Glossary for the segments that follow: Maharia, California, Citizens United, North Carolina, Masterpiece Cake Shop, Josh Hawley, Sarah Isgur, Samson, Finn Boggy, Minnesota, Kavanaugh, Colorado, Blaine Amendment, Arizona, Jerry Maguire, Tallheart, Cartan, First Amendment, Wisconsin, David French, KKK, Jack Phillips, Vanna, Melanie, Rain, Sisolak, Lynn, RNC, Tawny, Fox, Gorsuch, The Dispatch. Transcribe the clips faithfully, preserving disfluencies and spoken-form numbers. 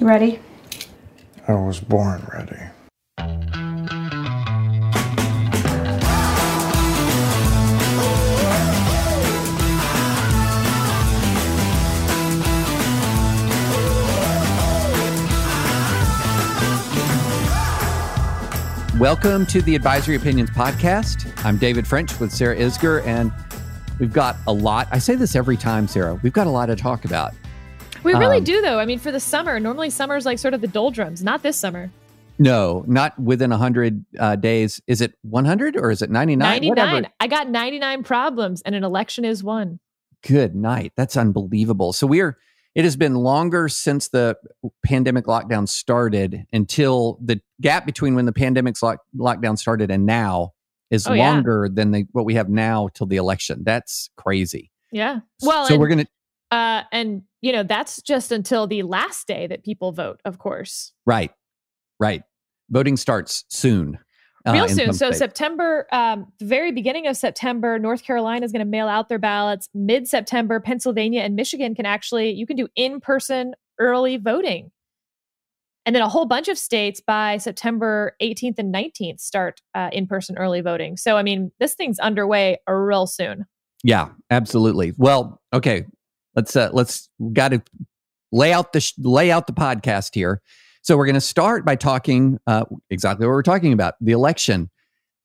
You ready? I was born ready. Welcome to the Advisory Opinions Podcast. I'm David French with Sarah Isger, and we've got a lot. I say this every time, Sarah. We've got a lot to talk about. We really um, do, though. I mean, for the summer, normally summer's like sort of the doldrums. Not this summer. No, not within one hundred uh, days. Is it one hundred or is it ninety-nine? ninety-nine. Whatever. I got ninety-nine problems, and an election is one. Good night. That's unbelievable. So we are... It has been longer since the pandemic lockdown started until the gap between when the pandemic's lock, lockdown started and now is oh, longer yeah. than the, what we have now till the election. That's crazy. Yeah. Well, so and, we're going to, uh, and you know, that's just until the last day that people vote, of course. Right. Right. Voting starts soon. Real uh, soon. So state. September, um, the very beginning of September, North Carolina is going to mail out their ballots. Mid-September, Pennsylvania and Michigan can actually, you can do in-person early voting. And then a whole bunch of states by September eighteenth and nineteenth start uh, in-person early voting. So, I mean, this thing's underway real soon. Yeah, absolutely. Well, okay, let's, uh, let's got to lay out the, sh- lay out the podcast here. So we're going to start by talking uh, exactly what we're talking about, the election.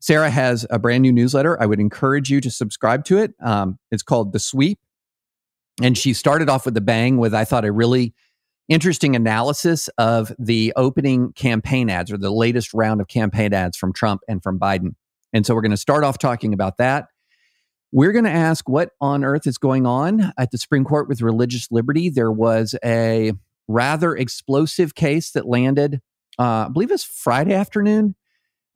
Sarah has a brand new newsletter. I would encourage you to subscribe to it. Um, it's called The Sweep. And she started off with a bang with, I thought, a really interesting analysis of the opening campaign ads or the latest round of campaign ads from Trump and from Biden. And so we're going to start off talking about that. We're going to ask what on earth is going on at the Supreme Court with religious liberty. There was a... rather explosive case that landed, uh, I believe it was Friday afternoon,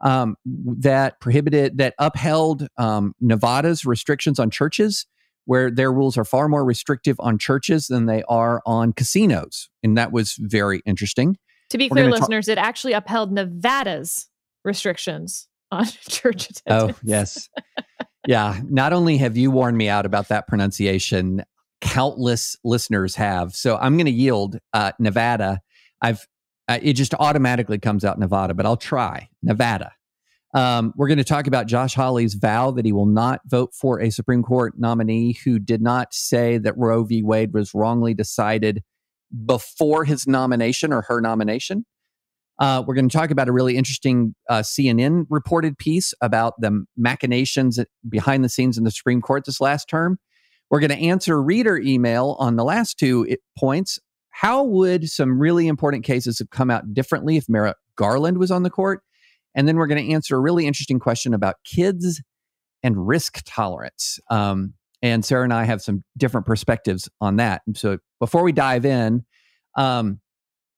um, that prohibited, that upheld um, Nevada's restrictions on churches, where their rules are far more restrictive on churches than they are on casinos. And that was very interesting. To be clear, listeners, ta- it actually upheld Nevada's restrictions on church attendance. Oh, yes. Yeah. Not only have you warned me out about that pronunciation, countless listeners have. So I'm going to yield uh, Nevada. I've uh, it just automatically comes out Nevada, but I'll try Nevada. Um, we're going to talk about Josh Hawley's vow that he will not vote for a Supreme Court nominee who did not say that Roe v. Wade was wrongly decided before his nomination or her nomination. Uh, we're going to talk about a really interesting uh, C N N reported piece about the machinations behind the scenes in the Supreme Court this last term. We're going to answer reader email on the last two it points. How would some really important cases have come out differently if Merrick Garland was on the court? And then we're going to answer a really interesting question about kids and risk tolerance. Um, and Sarah and I have some different perspectives on that. And so before we dive in, um,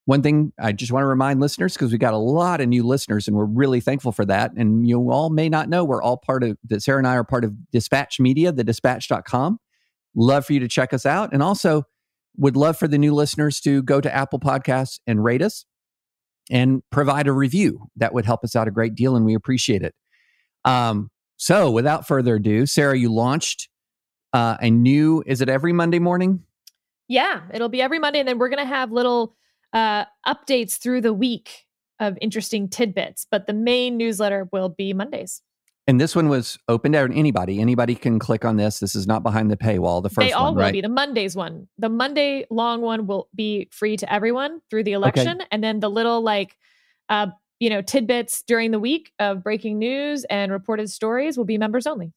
one thing I just want to remind listeners, because we got a lot of new listeners and we're really thankful for that. And you all may not know, we're all part of, that Sarah and I are part of Dispatch Media, the dispatch dot com. Love for you to check us out. And also would love for the new listeners to go to Apple Podcasts and rate us and provide a review. That would help us out a great deal, and we appreciate it. Um, so without further ado, Sarah, you launched uh, a new, is it every Monday morning? Yeah, it'll be every Monday. And then we're going to have little uh, updates through the week of interesting tidbits. But the main newsletter will be Mondays. And this one was open to anybody. Anybody can click on this. This is not behind the paywall. The first one, They all one, will right? be. The Mondays one. The Monday long one will be free to everyone through the election. Okay. And then the little like, uh, you know, tidbits during the week of breaking news and reported stories will be members only.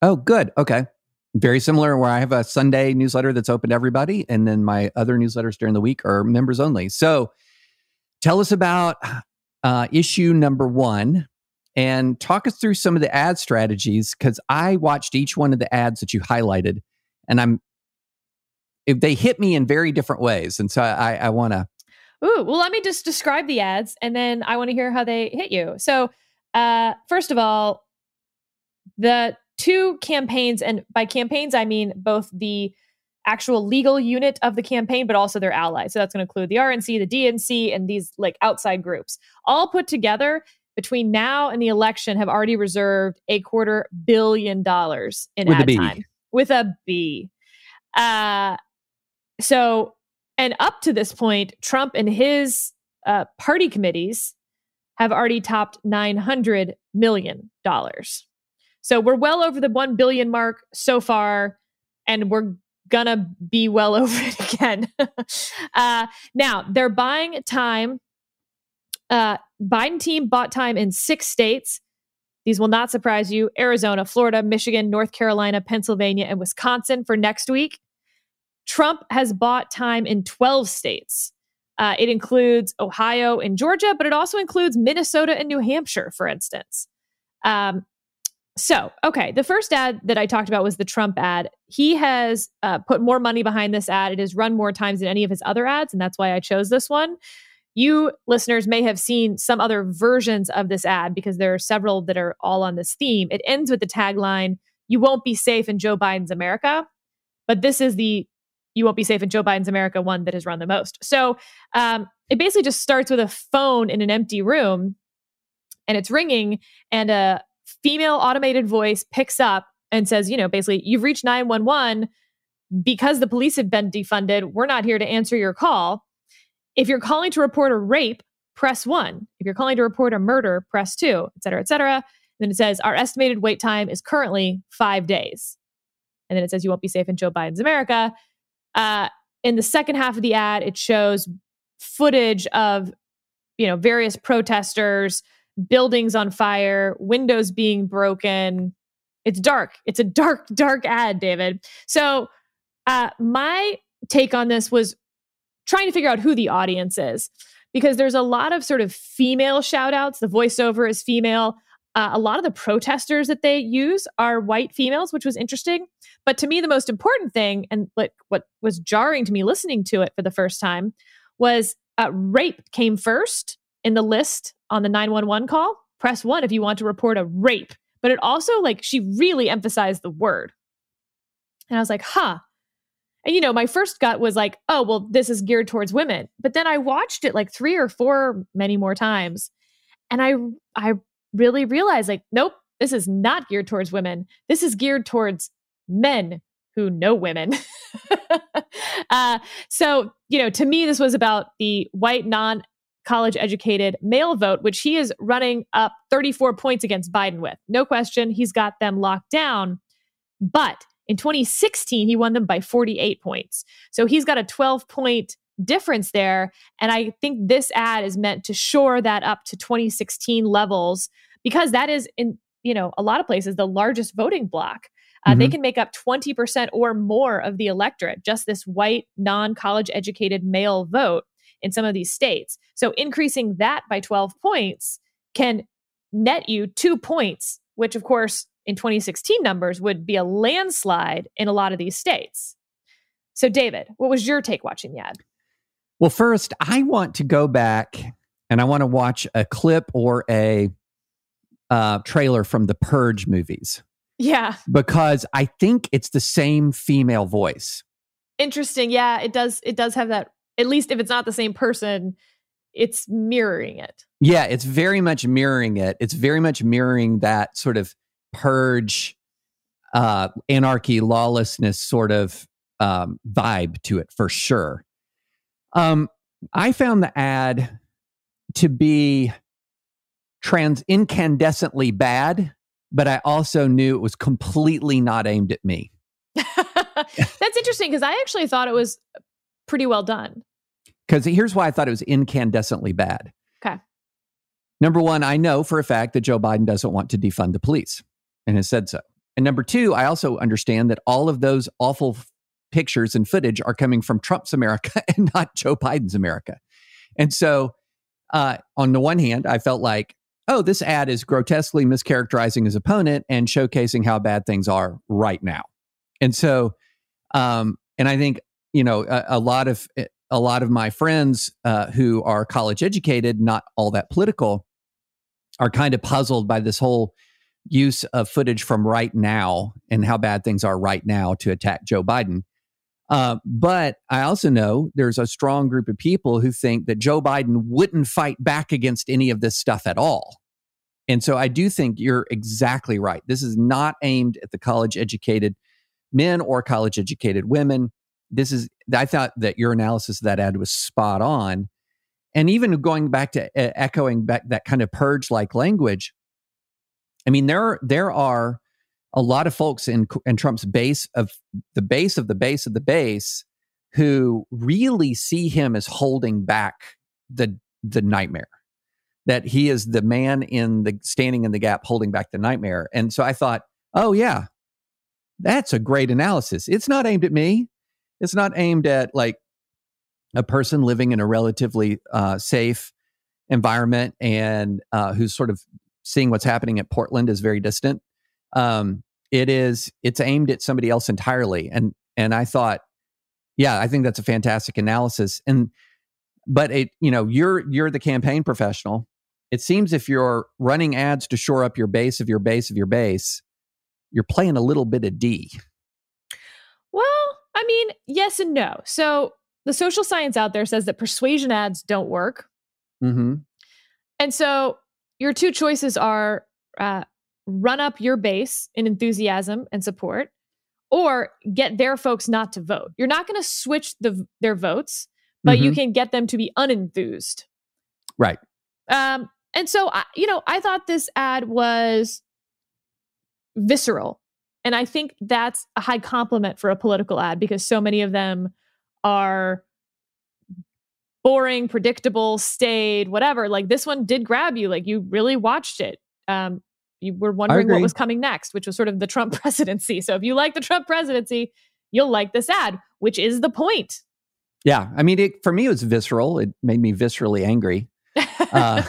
Oh, good. Okay. Very similar where I have a Sunday newsletter that's open to everybody. And then my other newsletters during the week are members only. So tell us about uh, issue number one. And talk us through some of the ad strategies, because I watched each one of the ads that you highlighted, and I'm they hit me in very different ways. And so I, I want to. Ooh, well, let me just describe the ads, and then I want to hear how they hit you. So, uh, first of all, the two campaigns, and by campaigns I mean both the actual legal unit of the campaign, but also their allies. So that's going to include the R N C, the D N C, and these like outside groups, all put together. Between now and the election, have already reserved a quarter billion dollars in ad time with a B. Uh, so, And up to this point, Trump and his uh, party committees have already topped nine hundred million dollars. So we're well over the one billion dollars mark so far, and we're gonna be well over it again. uh, now, they're buying time. Uh, Biden team bought time in six states. These will not surprise you. Arizona, Florida, Michigan, North Carolina, Pennsylvania, and Wisconsin for next week. Trump has bought time in twelve states. Uh, it includes Ohio and Georgia, but it also includes Minnesota and New Hampshire, for instance. Um, so, okay, the first ad that I talked about was the Trump ad. He has uh, put more money behind this ad. It has run more times than any of his other ads, and that's why I chose this one. You listeners may have seen some other versions of this ad because there are several that are all on this theme. It ends with the tagline, "You won't be safe in Joe Biden's America," but this is the "You won't be safe in Joe Biden's America" one that has run the most. So um, it basically just starts with a phone in an empty room and it's ringing, and a female automated voice picks up and says, you know, basically, "You've reached nine one one because the police have been defunded. We're not here to answer your call. If you're calling to report a rape, press one. If you're calling to report a murder, press two, et cetera, et cetera." And then it says, "Our estimated wait time is currently five days. And then it says, "You won't be safe in Joe Biden's America." Uh, in the second half of the ad, it shows footage of, you know, various protesters, buildings on fire, windows being broken. It's dark. It's a dark, dark ad, David. So uh, my take on this was trying to figure out who the audience is, because there's a lot of sort of female shout outs. The voiceover is female. Uh, a lot of the protesters that they use are white females, which was interesting. But to me, the most important thing, and like what was jarring to me listening to it for the first time, was uh, rape came first in the list on the nine one one call. Press one if you want to report a rape. But it also, like, she really emphasized the word. And I was like, huh. And, you know, my first gut was like, oh, well, this is geared towards women. But then I watched it like three or four, many more times. And I, I really realized, like, nope, this is not geared towards women. This is geared towards men who know women. uh, so, you know, to me, this was about the white, non-college educated male vote, which he is running up thirty-four points against Biden with. No question. He's got them locked down. But in twenty sixteen, he won them by forty-eight points. So he's got a twelve-point difference there. And I think this ad is meant to shore that up to twenty sixteen levels, because that is, in, you know, a lot of places, the largest voting bloc. Uh, mm-hmm. They can make up twenty percent or more of the electorate, just this white, non-college educated male vote in some of these states. So increasing that by twelve points can net you two points, which, of course, in twenty sixteen numbers would be a landslide in a lot of these states. So David, what was your take watching the ad? Well, first, I want to go back and I want to watch a clip or a uh, trailer from the Purge movies. Yeah. Because I think it's the same female voice. Interesting. Yeah, it does. It does have that. At least if it's not the same person, it's mirroring it. Yeah, it's very much mirroring it. It's very much mirroring that sort of Purge, uh, anarchy, lawlessness sort of um, vibe to it, for sure. Um, I found the ad to be trans incandescently bad, but I also knew it was completely not aimed at me. That's interesting, because I actually thought it was pretty well done. Because here's why I thought it was incandescently bad. Okay. Number one, I know for a fact that Joe Biden doesn't want to defund the police, and has said so. And number two, I also understand that all of those awful f- pictures and footage are coming from Trump's America and not Joe Biden's America. And so uh, on the one hand, I felt like, oh, this ad is grotesquely mischaracterizing his opponent and showcasing how bad things are right now. And so, um, and I think, you know, a, a lot of a lot of my friends uh, who are college educated, not all that political, are kind of puzzled by this whole use of footage from right now and how bad things are right now to attack Joe Biden. Uh, but I also know there's a strong group of people who think that Joe Biden wouldn't fight back against any of this stuff at all. And so I do think you're exactly right. This is not aimed at the college educated men or college educated women. this is, I thought that your analysis of that ad was spot on. And even going back to uh, echoing back that kind of purge-like language, I mean, there there are a lot of folks in, in Trump's base of the base of the base of the base who really see him as holding back the the nightmare, that he is the man in the standing in the gap, holding back the nightmare. And so I thought, oh yeah, that's a great analysis. It's not aimed at me. It's not aimed at like a person living in a relatively uh, safe environment and uh, who's sort of seeing what's happening at Portland is very distant. Um, it is, it's aimed at somebody else entirely. And, and I thought, yeah, I think that's a fantastic analysis. And, but it, you know, you're, you're the campaign professional. It seems if you're running ads to shore up your base of your base of your base, you're playing a little bit of D. Well, I mean, yes and no. So the social science out there says that persuasion ads don't work. Mm-hmm. And so your two choices are, uh, run up your base in enthusiasm and support, or get their folks not to vote. You're not going to switch the, their votes, but mm-hmm. you can get them to be unenthused. Right. Um, and so, I, you know, I thought this ad was visceral. And I think that's a high compliment for a political ad, because so many of them are boring, predictable, staid, whatever. Like, this one did grab you. Like, you really watched it. Um, You were wondering what was coming next, which was sort of the Trump presidency. So if you like the Trump presidency, you'll like this ad, which is the point. Yeah. I mean, it, for me, it was visceral. It made me viscerally angry. Uh,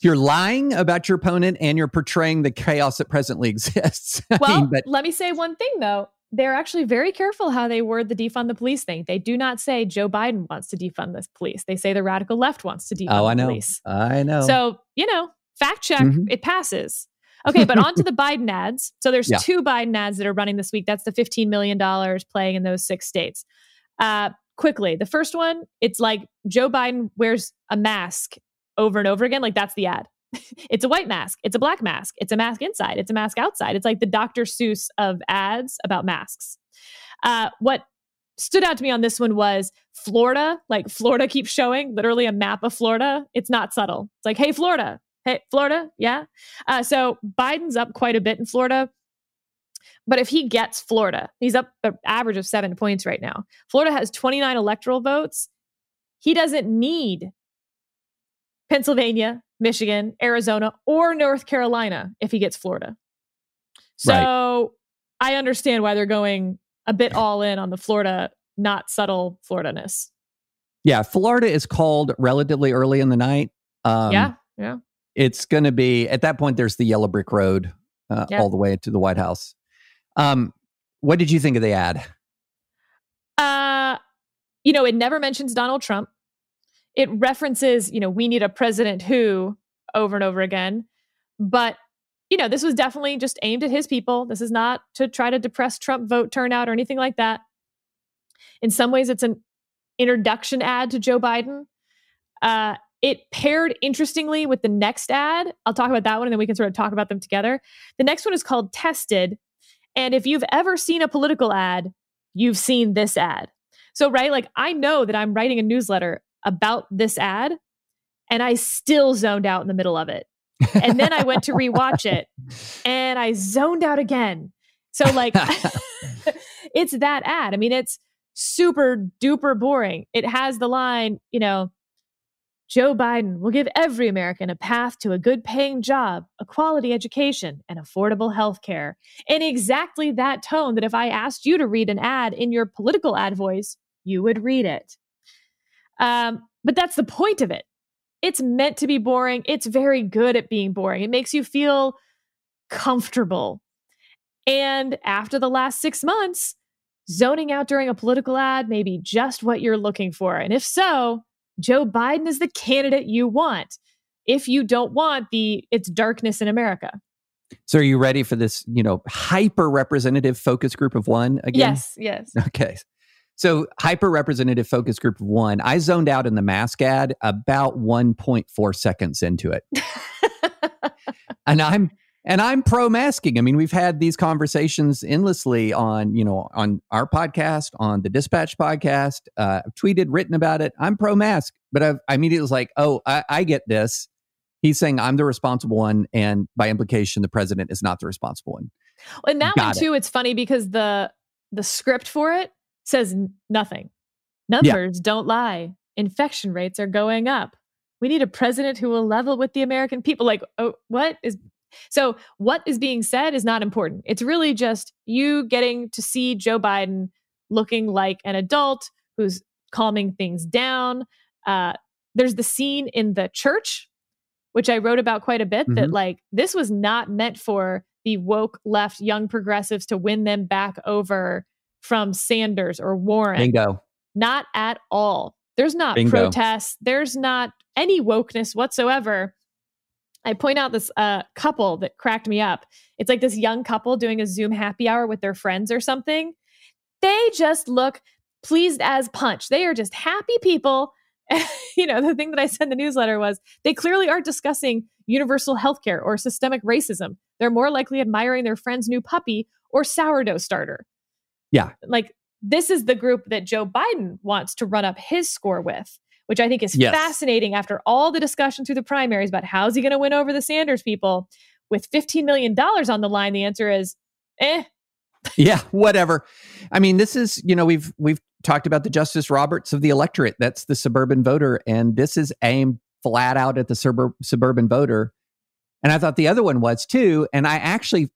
you're lying about your opponent and you're portraying the chaos that presently exists. Well, mean, but- let me say one thing, though. They're actually very careful how they word the defund the police thing. They do not say Joe Biden wants to defund the police. They say the radical left wants to defund oh, I know. the police. I know. So, you know. Fact check, mm-hmm. it passes. Okay, but on to the Biden ads. So there's yeah. two Biden ads that are running this week. That's the fifteen million dollars playing in those six states. Uh, quickly, the first one, it's like Joe Biden wears a mask over and over again. Like, that's the ad. It's a white mask. It's a black mask. It's a mask inside. It's a mask outside. It's like the Doctor Seuss of ads about masks. Uh, what stood out to me on this one was Florida. Like, Florida keeps showing, literally a map of Florida. It's not subtle. It's like, hey, Florida. Hey, Florida, yeah. Uh, so Biden's up quite a bit in Florida. But if he gets Florida, he's up an average of seven points right now. Florida has twenty-nine electoral votes. He doesn't need Pennsylvania, Michigan, Arizona, or North Carolina if he gets Florida. So right. I understand why they're going a bit all in on the Florida, not subtle Florida-ness. Yeah, Florida is called relatively early in the night. Um, yeah, yeah. It's going to be, at that point, there's the yellow brick road uh, yep. all the way to the White House. Um, what did you think of the ad? Uh, you know, it never mentions Donald Trump. It references, you know, we need a president who over and over again. But, you know, this was definitely just aimed at his people. This is not to try to depress Trump vote turnout or anything like that. In some ways, it's an introduction ad to Joe Biden. Uh It paired interestingly with the next ad. I'll talk about that one and then we can sort of talk about them together. The next one is called Tested. And if you've ever seen a political ad, you've seen this ad. So, right, like I know that I'm writing a newsletter about this ad and I still zoned out in the middle of it. And then I went to rewatch it and I zoned out again. So like it's that ad. I mean, it's super duper boring. It has the line, you know, Joe Biden will give every American a path to a good paying job, a quality education, and affordable health care. In exactly that tone that if I asked you to read an ad in your political ad voice, you would read it. Um, but that's the point of it. It's meant to be boring. It's very good at being boring. It makes you feel comfortable. And after the last six months, zoning out during a political ad may be just what you're looking for. And if so, Joe Biden is the candidate you want if you don't want the it's darkness in America. So are you ready for this, you know, hyper representative focus group of one again? Yes, yes. Okay. So hyper representative focus group of one. I zoned out in the mask ad about one point four seconds into it. and I'm And I'm pro-masking. I mean, we've had these conversations endlessly on, you know, on our podcast, on the Dispatch podcast. Uh, I've tweeted, written about it. I'm pro-mask. But I've, I immediately was like, oh, I, I get this. He's saying I'm the responsible one. And by implication, the president is not the responsible one. And that Got one, too, it. It's funny because the the script for it says nothing. Numbers yeah. don't lie. Infection rates are going up. We need a president who will level with the American people. Like, oh, what is... So what is being said is not important. It's really just you getting to see Joe Biden looking like an adult who's calming things down. Uh, there's the scene in the church, which I wrote about quite a bit, mm-hmm. that like this was not meant for the woke left young progressives to win them back over from Sanders or Warren. Bingo. Not at all. There's not Bingo. protests. There's not any wokeness whatsoever. I point out this uh, couple that cracked me up. It's like this young couple doing a Zoom happy hour with their friends or something. They just look pleased as punch. They are just happy people. And, you know, the thing that I said in the newsletter was they clearly aren't discussing universal healthcare or systemic racism. They're more likely admiring their friend's new puppy or sourdough starter. Yeah. Like this is the group that Joe Biden wants to run up his score with, which I think is yes. fascinating after all the discussion through the primaries about how's he going to win over the Sanders people. With fifteen million dollars on the line, the answer is, eh. Yeah, whatever. I mean, this is, you know, we've we've talked about the Justice Roberts of the electorate. That's the suburban voter. And this is aimed flat out at the suburb, suburban voter. And I thought the other one was too. And I actually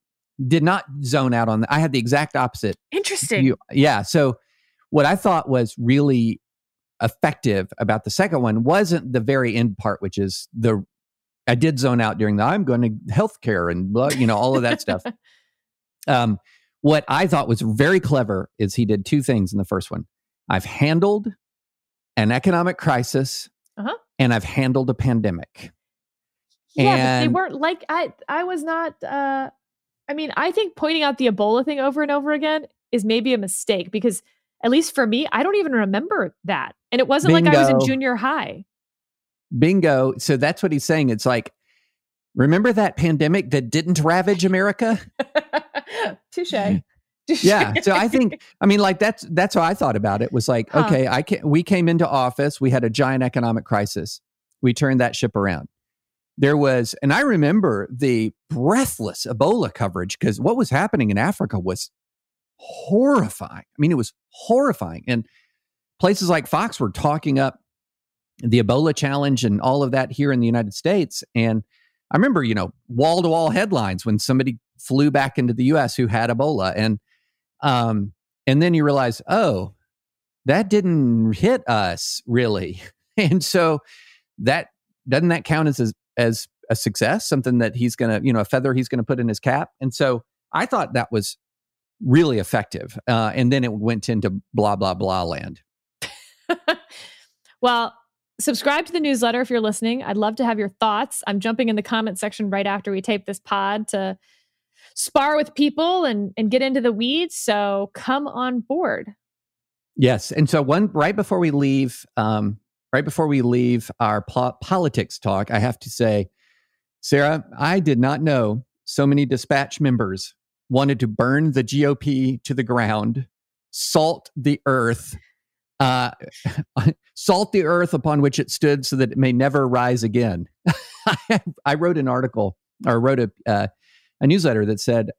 did not zone out on that. I had the exact opposite. Interesting. You, yeah. So what I thought was really effective about the second one wasn't the very end part, which is the, I did zone out during the, I'm going to healthcare and blah, you know, all of that stuff. Um, what I thought was very clever is he did two things in the first one. I've handled an economic crisis uh-huh. and I've handled a pandemic. Yeah, and, but they weren't like, I, I was not, uh, I mean, I think pointing out the Ebola thing over and over again is maybe a mistake because at least for me, I don't even remember that. And it wasn't Bingo. like I was in junior high. Bingo. So that's what he's saying. It's like, remember that pandemic that didn't ravage America? Touché. Yeah. So I think, I mean, like that's, that's how I thought about it was like, huh. okay, I can, we came into office. We had a giant economic crisis. We turned that ship around. There was, and I remember the breathless Ebola coverage because what was happening in Africa was horrifying. I mean, it was horrifying. And places like Fox were talking up the Ebola challenge and all of that here in the United States. And I remember, you know, wall-to-wall headlines when somebody flew back into the U S who had Ebola. And um, and then you realize, oh, that didn't hit us really. And so that doesn't that count as a, as a success, something that he's going to, you know, a feather he's going to put in his cap. And so I thought that was really effective. Uh, and then it went into blah, blah, blah land. Well, subscribe to the newsletter if you're listening. I'd love to have your thoughts. I'm jumping in the comment section right after we tape this pod to spar with people and, and get into the weeds. So come on board. Yes. And so one right before we leave, um, right before we leave our po- politics talk, I have to say, Sarah, I did not know so many Dispatch members wanted to burn the G O P to the ground, salt the earth, uh, salt the earth upon which it stood so that it may never rise again. I wrote an article or wrote a, uh, a newsletter that said,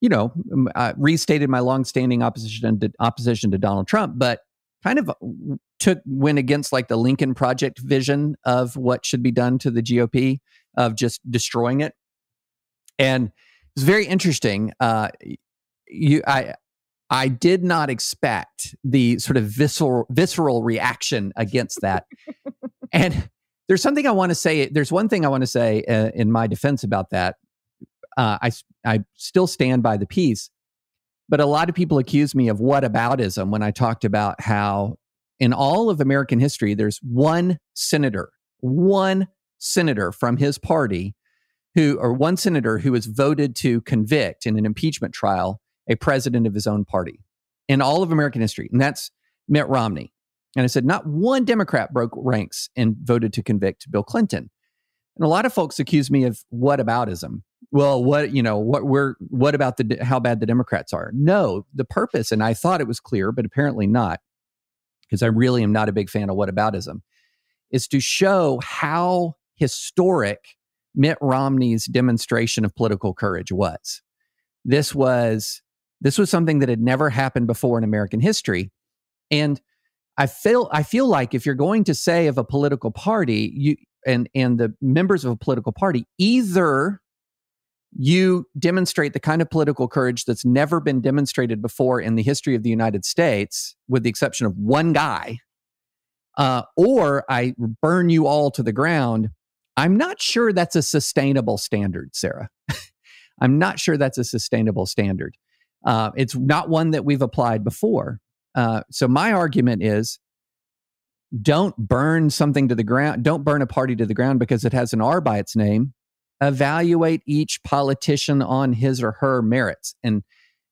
you know, uh, restated my longstanding opposition to, opposition to Donald Trump, but kind of took went against like the Lincoln Project vision of what should be done to the G O P of just destroying it. And it's very interesting. Uh, you, I, I did not expect the sort of visceral, visceral reaction against that. And there's something I want to say. There's one thing I want to say uh, in my defense about that. Uh, I, I still stand by the piece, but a lot of people accuse me of whataboutism when I talked about how in all of American history, there's one senator, one senator from his party who, or one senator who was voted to convict in an impeachment trial, a president of his own party in all of American history. And that's Mitt Romney. And I said, not one Democrat broke ranks and voted to convict Bill Clinton. And a lot of folks accuse me of whataboutism. well, what, you know, what we're, what about the, how bad the Democrats are? No, the purpose, and I thought it was clear, but apparently not, because I really am not a big fan of whataboutism, is to show how historic Mitt Romney's demonstration of political courage was. This was, this was something that had never happened before in American history. And I feel, I feel like if you're going to say of a political party, you, and, and the members of a political party, either you demonstrate the kind of political courage that's never been demonstrated before in the history of the United States, with the exception of one guy, uh, or I burn you all to the ground. I'm not sure that's a sustainable standard, Sarah. I'm not sure that's a sustainable standard. Uh, it's not one that we've applied before. Uh, so my argument is, don't burn something to the ground. Don't burn a party to the ground because it has an R by its name. Evaluate each politician on his or her merits. And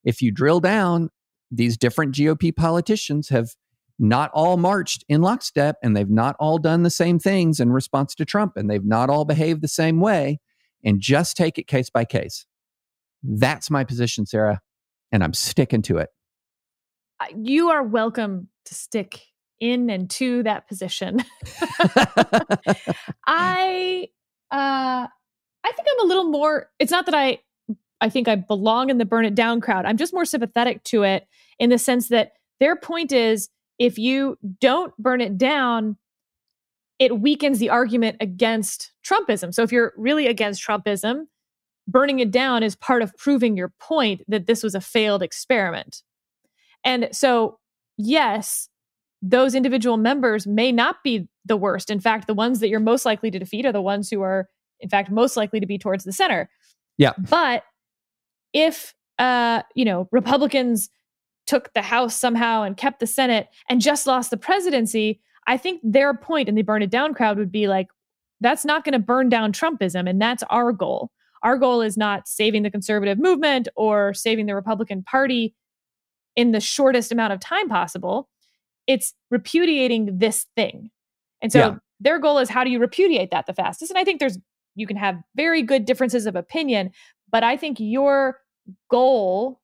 if you drill down, these different G O P politicians have not all marched in lockstep, and they've not all done the same things in response to Trump, and they've not all behaved the same way, and just take it case by case. That's my position, Sarah, and I'm sticking to it. You are welcome to stick in and to that position. I... uh I think I'm a little more, it's not that I, I think I belong in the burn it down crowd. I'm just more sympathetic to it in the sense that their point is, if you don't burn it down, it weakens the argument against Trumpism. So if you're really against Trumpism, burning it down is part of proving your point that this was a failed experiment. And so, yes, those individual members may not be the worst. In fact, the ones that you're most likely to defeat are the ones who are, in fact, most likely to be towards the center. Yeah. But if, uh, you know, Republicans took the House somehow and kept the Senate and just lost the presidency, I think their point in the burn it down crowd would be like, that's not going to burn down Trumpism. And that's our goal. Our goal is not saving the conservative movement or saving the Republican Party in the shortest amount of time possible. It's repudiating this thing. And so yeah. Their goal is, how do you repudiate that the fastest? And I think there's, you can have very good differences of opinion, but I think your goal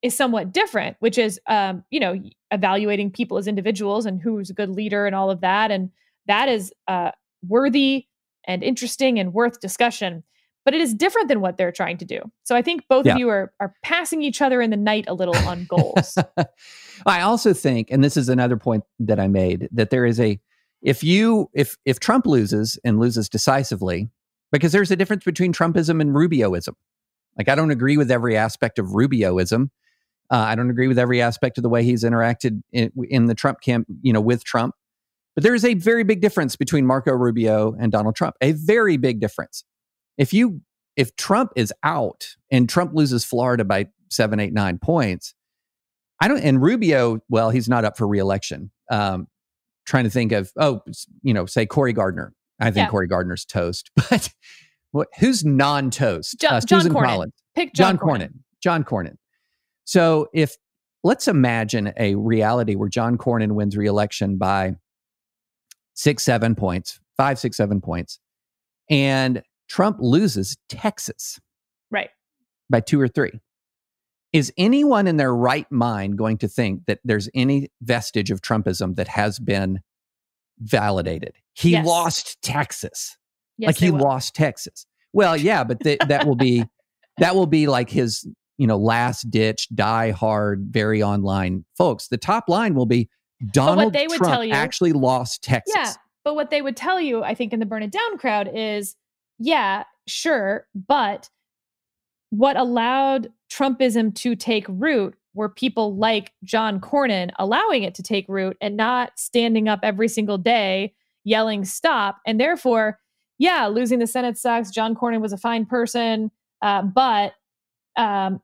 is somewhat different, which is, um, you know, evaluating people as individuals and who's a good leader and all of that. And that is uh, worthy and interesting and worth discussion, but it is different than what they're trying to do. So I think both yeah. of you are, are passing each other in the night a little on goals. I also think, and this is another point that I made, that there is a, if you, if, if Trump loses and loses decisively, because there's a difference between Trumpism and Rubioism. Like, I don't agree with every aspect of Rubioism. Uh, I don't agree with every aspect of the way he's interacted in, in the Trump camp, you know, with Trump. But there is a very big difference between Marco Rubio and Donald Trump. A very big difference. If you, if Trump is out and Trump loses Florida by seven, eight, nine points, I don't, and Rubio, well, he's not up for reelection. Um, trying to think of, oh, you know, say Cory Gardner. I think yeah. Cory Gardner's toast, but what, who's non-toast? Jo- uh, Susan John Cornyn. Collins. Pick John, John Cornyn. Cornyn. John Cornyn. So if, let's imagine a reality where John Cornyn wins re-election by six, seven points, five, six, seven points, and Trump loses Texas. Right. By two or three. Is anyone in their right mind going to think that there's any vestige of Trumpism that has been validated? He yes. lost Texas. Yes, like he will. lost Texas. Well, yeah, but th- that will be that will be like his, you know, last ditch, die hard, very online folks. The top line will be Donald Trump would tell you, actually lost Texas. Yeah, but what they would tell you, I think, in the burn it down crowd is, yeah, sure, but what allowed Trumpism to take root were people like John Cornyn allowing it to take root and not standing up every single day yelling stop. And therefore, yeah, losing the Senate sucks. John Cornyn was a fine person, uh, but um,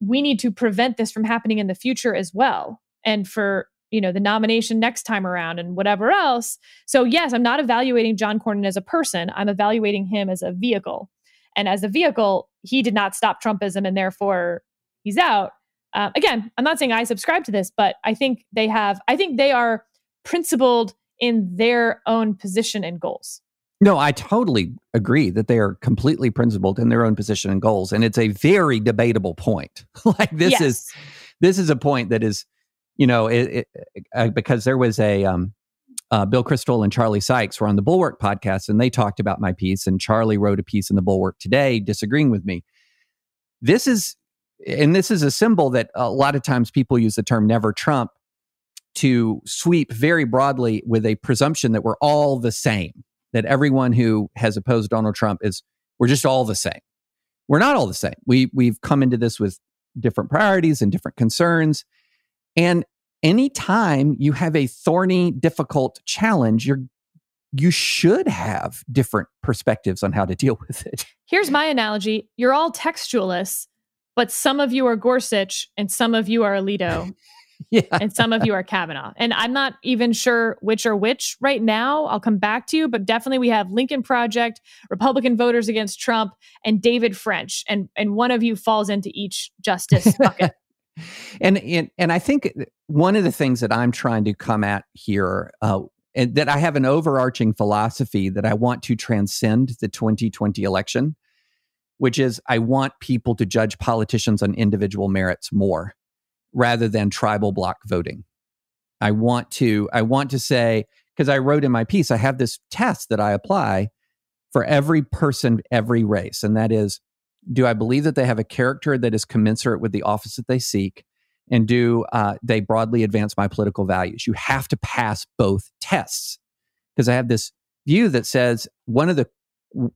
we need to prevent this from happening in the future as well. And for, you know, the nomination next time around and whatever else. So yes, I'm not evaluating John Cornyn as a person. I'm evaluating him as a vehicle. And as a vehicle, he did not stop Trumpism and therefore he's out. Uh, again, I'm not saying I subscribe to this, but I think they have, I think they are principled in their own position and goals. No, I totally agree that they are completely principled in their own position and goals. And it's a very debatable point. Like this yes. is, this is a point that is, you know, it, it, uh, because there was a, um, uh, Bill Kristol and Charlie Sykes were on the Bulwark podcast and they talked about my piece, and Charlie wrote a piece in the Bulwark today disagreeing with me. This is, and this is a symbol that a lot of times people use the term never Trump to sweep very broadly with a presumption that we're all the same. That everyone who has opposed Donald Trump is, we're just all the same. We're not all the same. We, we've come into this with different priorities and different concerns. And anytime you have a thorny, difficult challenge, you're, you should have different perspectives on how to deal with it. Here's my analogy. You're all textualists, but some of you are Gorsuch and some of you are Alito. Yeah. And some of you are Kavanaugh. And I'm not even sure which are which right now. I'll come back to you, but definitely we have Lincoln Project, Republican Voters Against Trump, and David French. And and one of you falls into each justice bucket. and, and and I think one of the things that I'm trying to come at here, uh, and that I have an overarching philosophy that I want to transcend the twenty twenty election, which is I want people to judge politicians on individual merits more, rather than tribal block voting. I want to, I want to say, because I wrote in my piece, I have this test that I apply for every person, every race. And that is, do I believe that they have a character that is commensurate with the office that they seek? And do uh, they broadly advance my political values? You have to pass both tests. Because I have this view that says one of the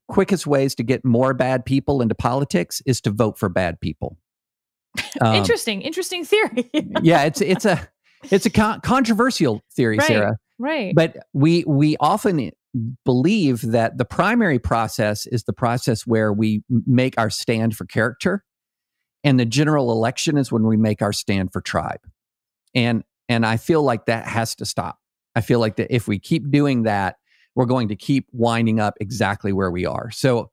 quickest ways to get more bad people into politics is to vote for bad people. Um, interesting, interesting theory. yeah, it's it's a it's a con- controversial theory, right, Sarah. Right. But we we often believe that the primary process is the process where we make our stand for character, and the general election is when we make our stand for tribe. And and I feel like that has to stop. I feel like that if we keep doing that, we're going to keep winding up exactly where we are. So,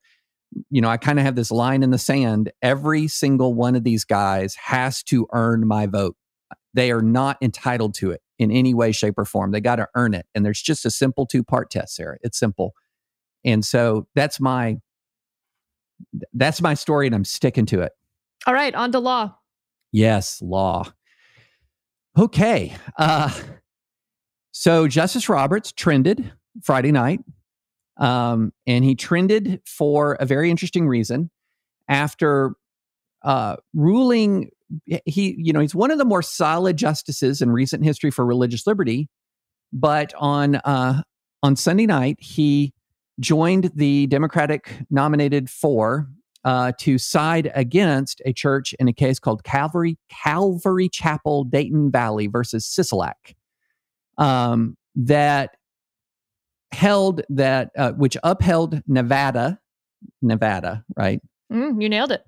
you know, I kind of have this line in the sand. Every single one of these guys has to earn my vote. They are not entitled to it in any way, shape, or form. They got to earn it. And there's just a simple two-part test, Sarah. It's simple. And so that's my that's my story, and I'm sticking to it. All right, on to law. Yes, law. Okay. Uh, so Justice Roberts trended Friday night. Um, and he trended for a very interesting reason after uh, ruling. He, you know, he's one of the more solid justices in recent history for religious liberty. But on uh, on Sunday night, he joined the Democratic nominated four uh, to side against a church in a case called Calvary Calvary Chapel, Dayton Valley versus Sisolak, um, that. held that, uh, which upheld Nevada, Nevada, right? Mm, you nailed it.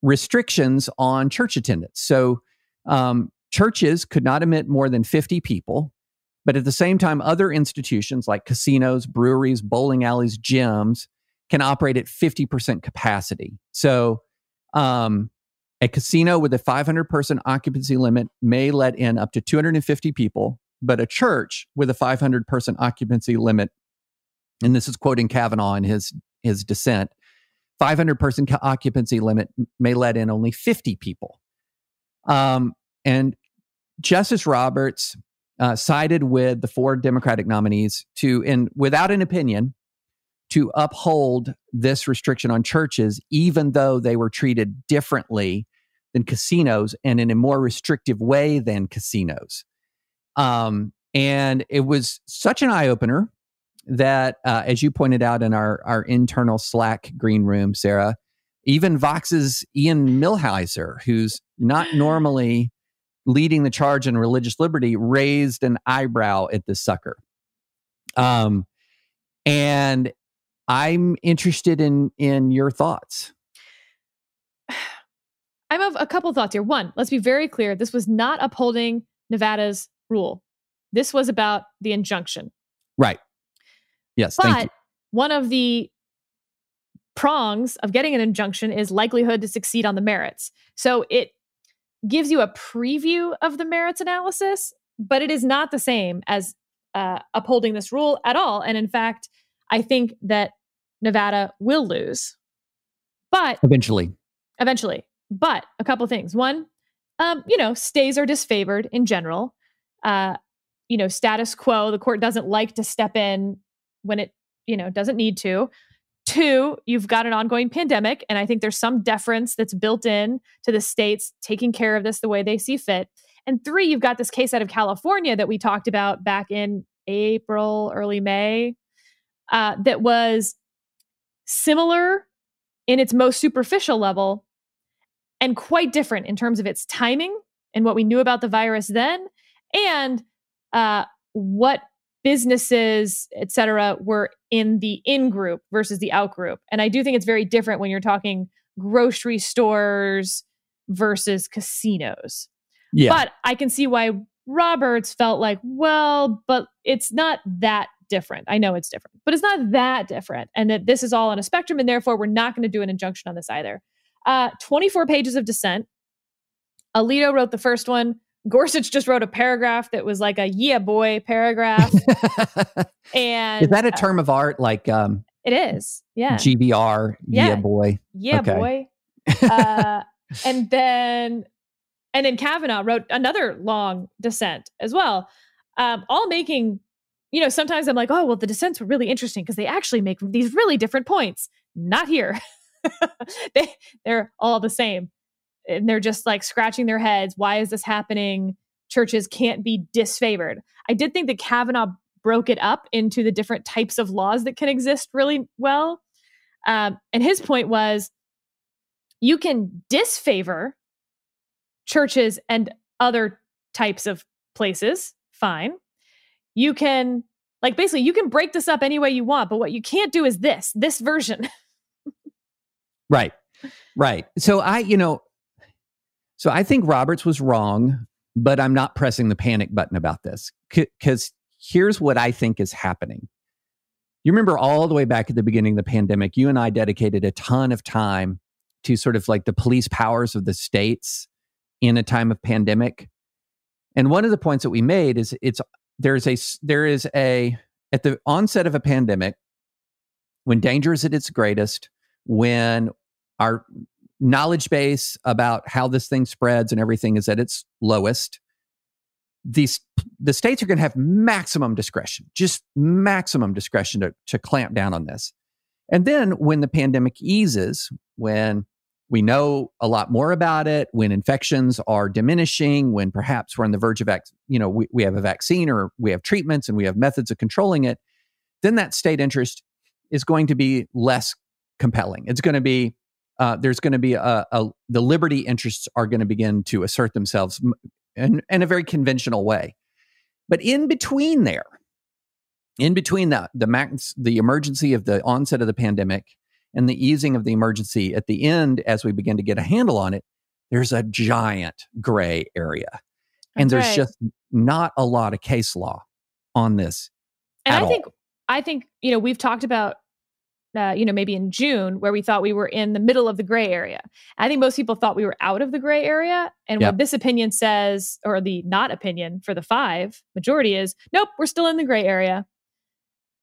Restrictions on church attendance. So um, churches could not admit more than fifty people, but at the same time, other institutions like casinos, breweries, bowling alleys, gyms can operate at fifty percent capacity. So um, a casino with a five hundred person occupancy limit may let in up to two hundred fifty people, but a church with a five hundred person occupancy limit, and this is quoting Kavanaugh in his, his dissent, five hundred person ca- occupancy limit may let in only fifty people. Um, and Justice Roberts uh, sided with the four Democratic nominees to, and without an opinion, to uphold this restriction on churches, even though they were treated differently than casinos and in a more restrictive way than casinos. Um, and it was such an eye-opener that, uh, as you pointed out in our, our internal Slack green room, Sarah, even Vox's Ian Millhiser, who's not normally leading the charge in religious liberty, raised an eyebrow at this sucker. Um, and I'm interested in, in your thoughts. I have a couple thoughts here. One, let's be very clear. This was not upholding Nevada's rule. This was about the injunction. Right. Yes. But thank you. One of the prongs of getting an injunction is likelihood to succeed on the merits. So it gives you a preview of the merits analysis, but it is not the same as uh, upholding this rule at all. And in fact, I think that Nevada will lose. But eventually, eventually, but a couple of things. One, um, you know, stays are disfavored in general. Uh, you know, status quo, the court doesn't like to step in when it, you know, doesn't need to. Two, you've got an ongoing pandemic. And I think there's some deference that's built in to the states taking care of this the way they see fit. And three, you've got this case out of California that we talked about back in April, early May, uh, that was similar in its most superficial level and quite different in terms of its timing and what we knew about the virus then and uh, what businesses, et cetera, were in the in-group versus the out-group. And I do think it's very different when you're talking grocery stores versus casinos. Yeah. But I can see why Roberts felt like, well, but it's not that different. I know it's different, but it's not that different. And that this is all on a spectrum, and therefore we're not going to do an injunction on this either. Uh, twenty-four pages of dissent. Alito wrote the first one. Gorsuch just wrote a paragraph that was like a yeah boy paragraph. And is that a term uh, of art? Like um, it is. Yeah. G B R. Yeah, yeah boy. Yeah, okay. boy. Uh, and then and then Kavanaugh wrote another long dissent as well. Um, all making, you know, sometimes I'm like, oh, well, the dissents were really interesting because they actually make these really different points. Not here. they they're all the same. And they're just like scratching their heads. Why is this happening? Churches can't be disfavored. I did think that Kavanaugh broke it up into the different types of laws that can exist really well. Um, and his point was, you can disfavor churches and other types of places. Fine. You can, like, basically, you can break this up any way you want, but what you can't do is this, this version. Right. Right. So I, you know, So I think Roberts was wrong, but I'm not pressing the panic button about this because C- here's what I think is happening. You remember all the way back at the beginning of the pandemic, you and I dedicated a ton of time to sort of like the police powers of the states in a time of pandemic. And one of the points that we made is it's there's a there is a at the onset of a pandemic, when danger is at its greatest, when our knowledge base about how this thing spreads and everything is at its lowest, these the states are going to have maximum discretion, just maximum discretion to, to clamp down on this. And then when the pandemic eases, when we know a lot more about it, when infections are diminishing, when perhaps we're on the verge of, you know, we, we have a vaccine or we have treatments and we have methods of controlling it, then that state interest is going to be less compelling. It's going to be Uh, there's going to be a, a the liberty interests are going to begin to assert themselves in, in a very conventional way. But in between there, in between the the, max, the emergency of the onset of the pandemic and the easing of the emergency at the end, as we begin to get a handle on it, there's a giant gray area. And okay. There's just not a lot of case law on this. And at I think all. I think, you know, we've talked about Uh, you know, maybe in June, where we thought we were in the middle of the gray area. I think most people thought we were out of the gray area. And yep. What this opinion says, or the not opinion for the five majority is, nope, we're still in the gray area.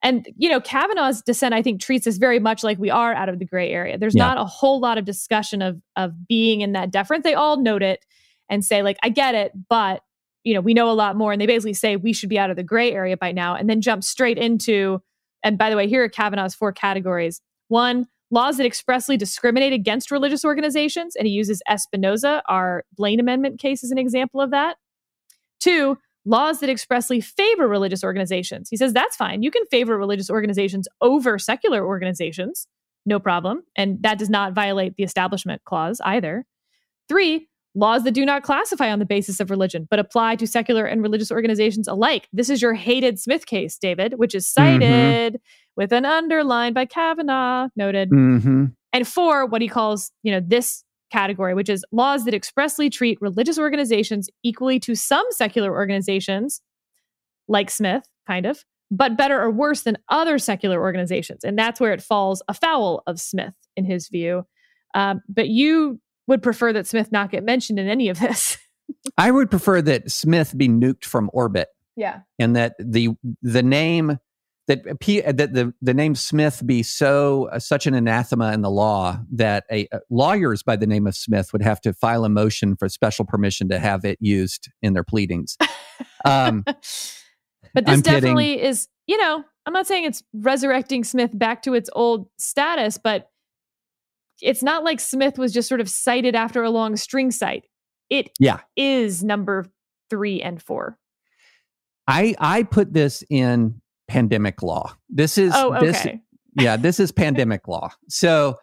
And, you know, Kavanaugh's dissent, I think, treats us very much like we are out of the gray area. There's yeah. not a whole lot of discussion of of being in that deference. They all note it and say, like, I get it, but, you know, we know a lot more. And they basically say we should be out of the gray area by now, and then jump straight into... And by the way, here are Kavanaugh's four categories. One, laws that expressly discriminate against religious organizations, and he uses Espinoza, our Blaine Amendment case, as an example of that. Two, laws that expressly favor religious organizations. He says, that's fine. You can favor religious organizations over secular organizations, no problem. And that does not violate the Establishment Clause either. Three, laws that do not classify on the basis of religion, but apply to secular and religious organizations alike. This is your hated Smith case, David, which is cited mm-hmm. with an underline by Kavanaugh, noted. Mm-hmm. And four, what he calls, you know, this category, which is laws that expressly treat religious organizations equally to some secular organizations, like Smith, kind of, but better or worse than other secular organizations. And that's where it falls afoul of Smith, in his view. Um, but you... would prefer that Smith not get mentioned in any of this. I would prefer that Smith be nuked from orbit. Yeah. And that the the name, that P, that the, the name Smith be so uh, such an anathema in the law that a uh, lawyers by the name of Smith would have to file a motion for special permission to have it used in their pleadings. Um, but this I'm definitely kidding. Is, you know, I'm not saying it's resurrecting Smith back to its old status, but it's not like Smith was just sort of cited after a long string cite. It yeah. is number three and four. I I put this in pandemic law. This is oh, okay. this yeah, this is pandemic law. So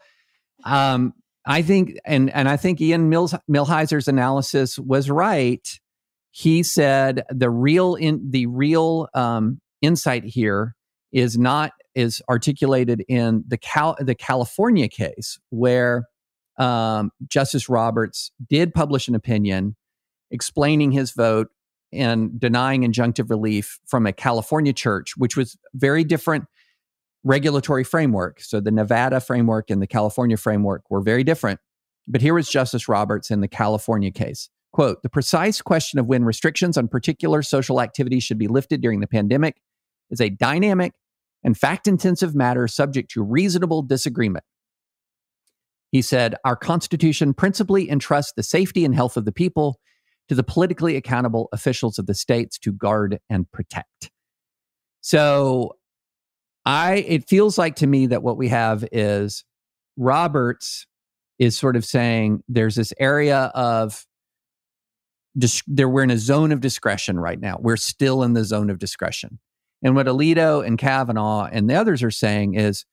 um I think and and I think Ian Mills, Millhiser's analysis was right. He said the real in the real um insight here is not is articulated in the Cal the California case where um Justice Roberts did publish an opinion explaining his vote and denying injunctive relief from a California church, which was very different regulatory framework. So the Nevada framework and the California framework were very different. But here was Justice Roberts in the California case. Quote, "The precise question of when restrictions on particular social activities should be lifted during the pandemic is a dynamic and fact-intensive matter subject to reasonable disagreement." He said, "Our Constitution principally entrusts the safety and health of the people to the politically accountable officials of the states to guard and protect." So I, it feels like to me that what we have is Roberts is sort of saying there's this area of, there we're in a zone of discretion right now. We're still in the zone of discretion. And what Alito and Kavanaugh and the others are saying is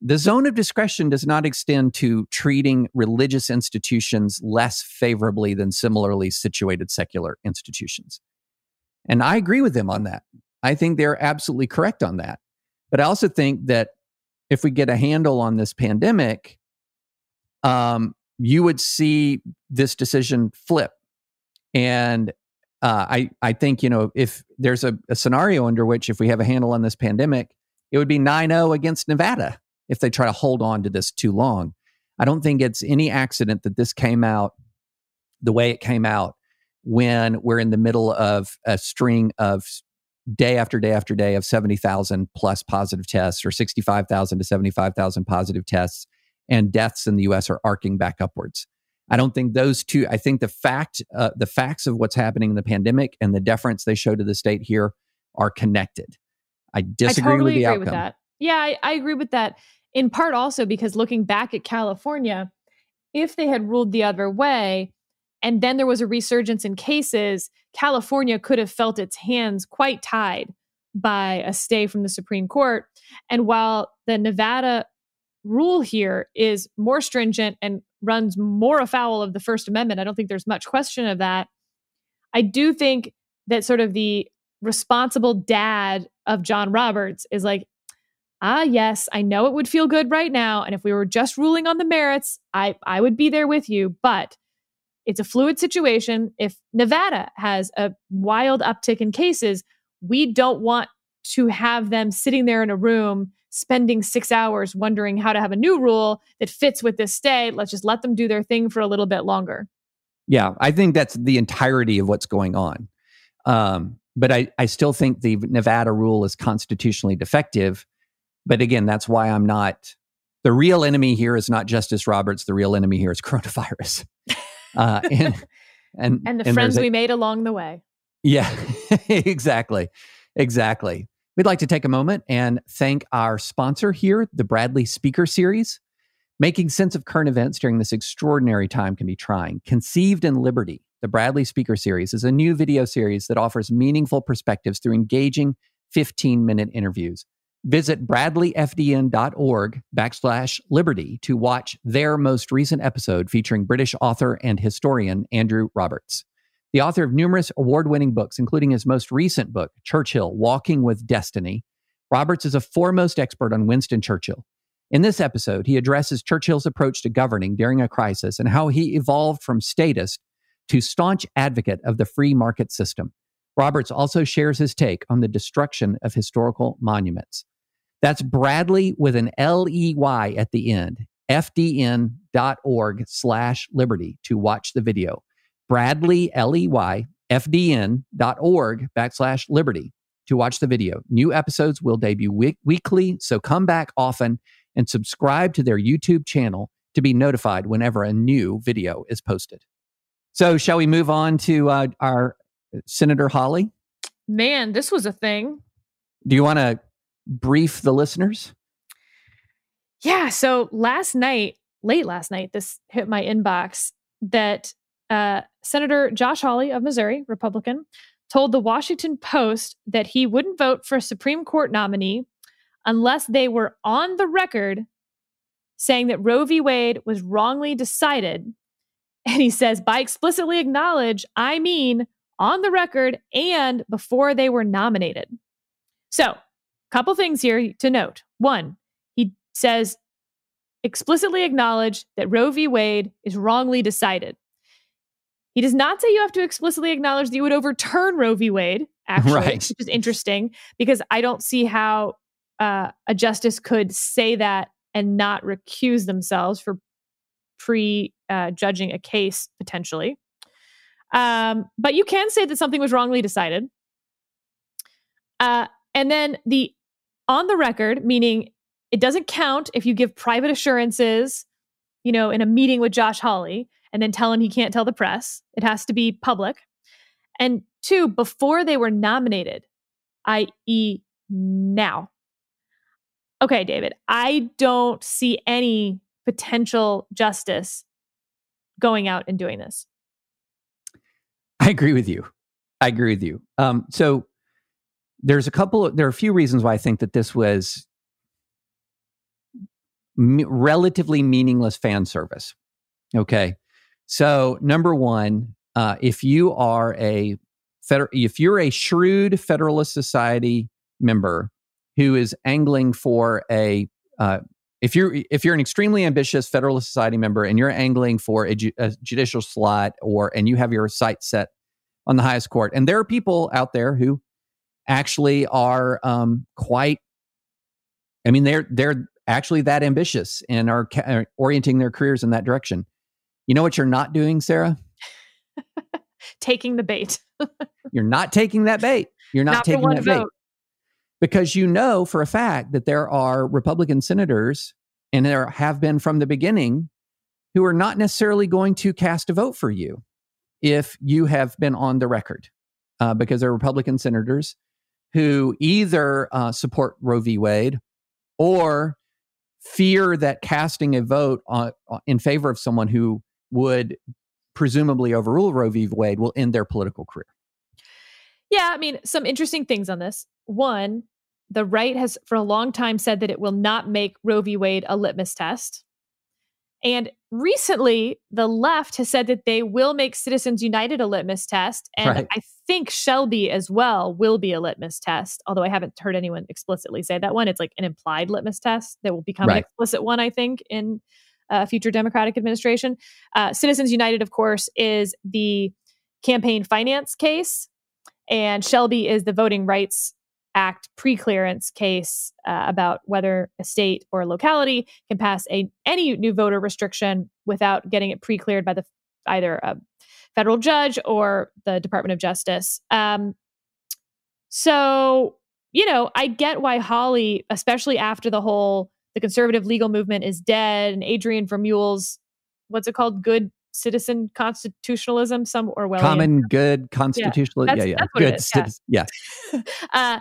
the zone of discretion does not extend to treating religious institutions less favorably than similarly situated secular institutions. And I agree with them on that. I think they're absolutely correct on that. But I also think that if we get a handle on this pandemic, um, you would see this decision flip. And uh, I, I think, you know, if there's a, a scenario under which if we have a handle on this pandemic, it would be nine oh against Nevada. If they try to hold on to this too long. I don't think it's any accident that this came out the way it came out when we're in the middle of a string of day after day after day of seventy thousand plus positive tests or sixty-five thousand to seventy-five thousand positive tests, and deaths in the U S are arcing back upwards. I don't think those two, I think the fact, uh, the facts of what's happening in the pandemic and the deference they show to the state here are connected. I disagree I totally with the agree outcome. With that. Yeah, I, I agree with that. In part also because looking back at California, if they had ruled the other way and then there was a resurgence in cases, California could have felt its hands quite tied by a stay from the Supreme Court. And while the Nevada rule here is more stringent and runs more afoul of the First Amendment, I don't think there's much question of that. I do think that sort of the responsible dad of John Roberts is like, ah, yes, I know it would feel good right now. And if we were just ruling on the merits, I, I would be there with you. But it's a fluid situation. If Nevada has a wild uptick in cases, we don't want to have them sitting there in a room spending six hours wondering how to have a new rule that fits with this state. Let's just let them do their thing for a little bit longer. Yeah, I think that's the entirety of what's going on. Um, but I, I still think the Nevada rule is constitutionally defective. But again, that's why I'm not, the real enemy here is not Justice Roberts. The real enemy here is coronavirus. Uh, and, and, and the and friends a, we made along the way. Yeah, exactly. Exactly. We'd like to take a moment and thank our sponsor here, the Bradley Speaker Series. Making sense of current events during this extraordinary time can be trying. Conceived in Liberty, the Bradley Speaker Series is a new video series that offers meaningful perspectives through engaging fifteen-minute interviews. Visit bradleyfdn.org backslash liberty to watch their most recent episode featuring British author and historian Andrew Roberts. The author of numerous award-winning books, including his most recent book, Churchill, Walking with Destiny, Roberts is a foremost expert on Winston Churchill. In this episode, he addresses Churchill's approach to governing during a crisis and how he evolved from statist to staunch advocate of the free market system. Roberts also shares his take on the destruction of historical monuments. That's Bradley with an L E Y at the end, fdn.org slash liberty to watch the video. Bradley, L E Y, fdn.org backslash liberty to watch the video. New episodes will debut we- weekly, so come back often and subscribe to their YouTube channel to be notified whenever a new video is posted. So shall we move on to uh, our Senator Hawley? Man, this was a thing. Do you want to brief the listeners? Yeah. So last night, late last night, this hit my inbox that uh, Senator Josh Hawley of Missouri, Republican, told the Washington Post that he wouldn't vote for a Supreme Court nominee unless they were on the record saying that Roe v. Wade was wrongly decided. And he says, by explicitly acknowledge, I mean on the record and before they were nominated. So, couple things here to note. One, he says, explicitly acknowledge that Roe v. Wade is wrongly decided. He does not say you have to explicitly acknowledge that you would overturn Roe v. Wade, actually, right. Which is interesting because I don't see how uh, a justice could say that and not recuse themselves for pre uh, judging a case potentially. Um, but you can say that something was wrongly decided. Uh, and then the on the record, meaning it doesn't count if you give private assurances, you know, in a meeting with Josh Hawley and then tell him he can't tell the press. It has to be public. And two, before they were nominated, that is now. Okay, David, I don't see any potential justice going out and doing this. I agree with you. I agree with you. Um, so there's a couple, of, there are a few reasons why I think that this was me- relatively meaningless fan service. Okay. So number one, uh, if you are a feder- if you're a shrewd Federalist Society member who is angling for a, uh, if you're if you're an extremely ambitious Federalist Society member and you're angling for a, ju- a judicial slot or and you have your sights set on the highest court, and there are people out there who actually are um, quite, I mean they're they're actually that ambitious and are, ca- are orienting their careers in that direction. You know what you're not doing, Sarah? Taking the bait. You're not taking that bait. You're not, not taking that vote. bait. Because you know for a fact that there are Republican senators, and there have been from the beginning, who are not necessarily going to cast a vote for you if you have been on the record. Uh, because there are Republican senators who either uh, support Roe v. Wade or fear that casting a vote on, on, in favor of someone who would presumably overrule Roe v. Wade will end their political career. Yeah, I mean, some interesting things on this. One, the right has for a long time said that it will not make Roe v. Wade a litmus test. And recently, the left has said that they will make Citizens United a litmus test. And right. I think Shelby as well will be a litmus test, although I haven't heard anyone explicitly say that one. It's like an implied litmus test that will become right. an explicit one, I think, in a uh, future Democratic administration. Uh, Citizens United, of course, is the campaign finance case. And Shelby is the Voting Rights Act preclearance case uh, about whether a state or a locality can pass a, any new voter restriction without getting it pre-cleared by the either a federal judge or the Department of Justice. Um, so, you know, I get why Hawley, especially after the whole, the conservative legal movement is dead and Adrian Vermeule's, what's it called? Good citizen constitutionalism, some Orwellian. Common good constitutional. Yeah, yeah. yeah. Good citizen. Yeah. yeah. uh,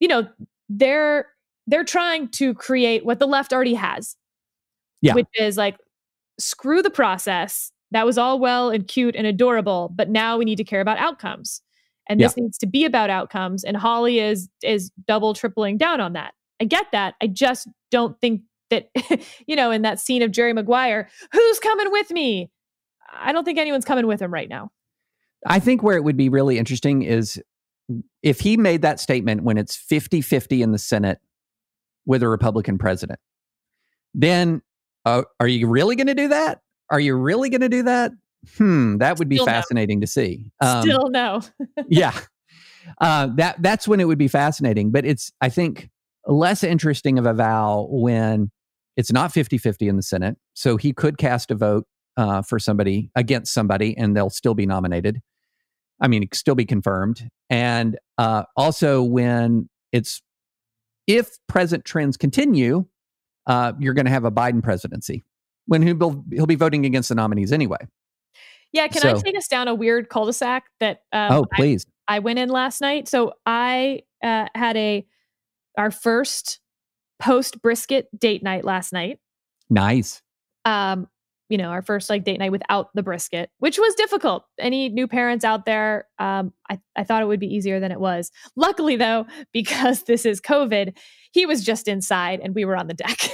you know, they're they're trying to create what the left already has. Yeah. Which is like, screw the process. That was all well and cute and adorable, but now we need to care about outcomes. And this yeah. needs to be about outcomes. And Hawley is is double, tripling down on that. I get that. I just don't think that, you know, in that scene of Jerry Maguire, who's coming with me? I don't think anyone's coming with him right now. I think where it would be really interesting is if he made that statement when it's fifty-fifty in the Senate with a Republican president, then uh, are you really going to do that? Are you really going to do that? Hmm. That would be Still fascinating no. to see. Um, Still no. yeah. Uh, that that's when it would be fascinating, but it's, I think, less interesting of a vow when it's not fifty-fifty in the Senate. So he could cast a vote Uh, for somebody against somebody, and they'll still be nominated. I mean, still be confirmed. And uh, also when it's, if present trends continue, uh, you're going to have a Biden presidency when he'll, he'll be voting against the nominees anyway. Yeah. Can so, I take us down a weird cul-de-sac that um, oh, please. I, I went in last night? So I uh, had a our first post-brisket date night last night. Nice. Um, you know, our first like date night without the brisket, which was difficult. Any new parents out there, um, I, I thought it would be easier than it was. Luckily, though, because this is COVID, he was just inside and we were on the deck.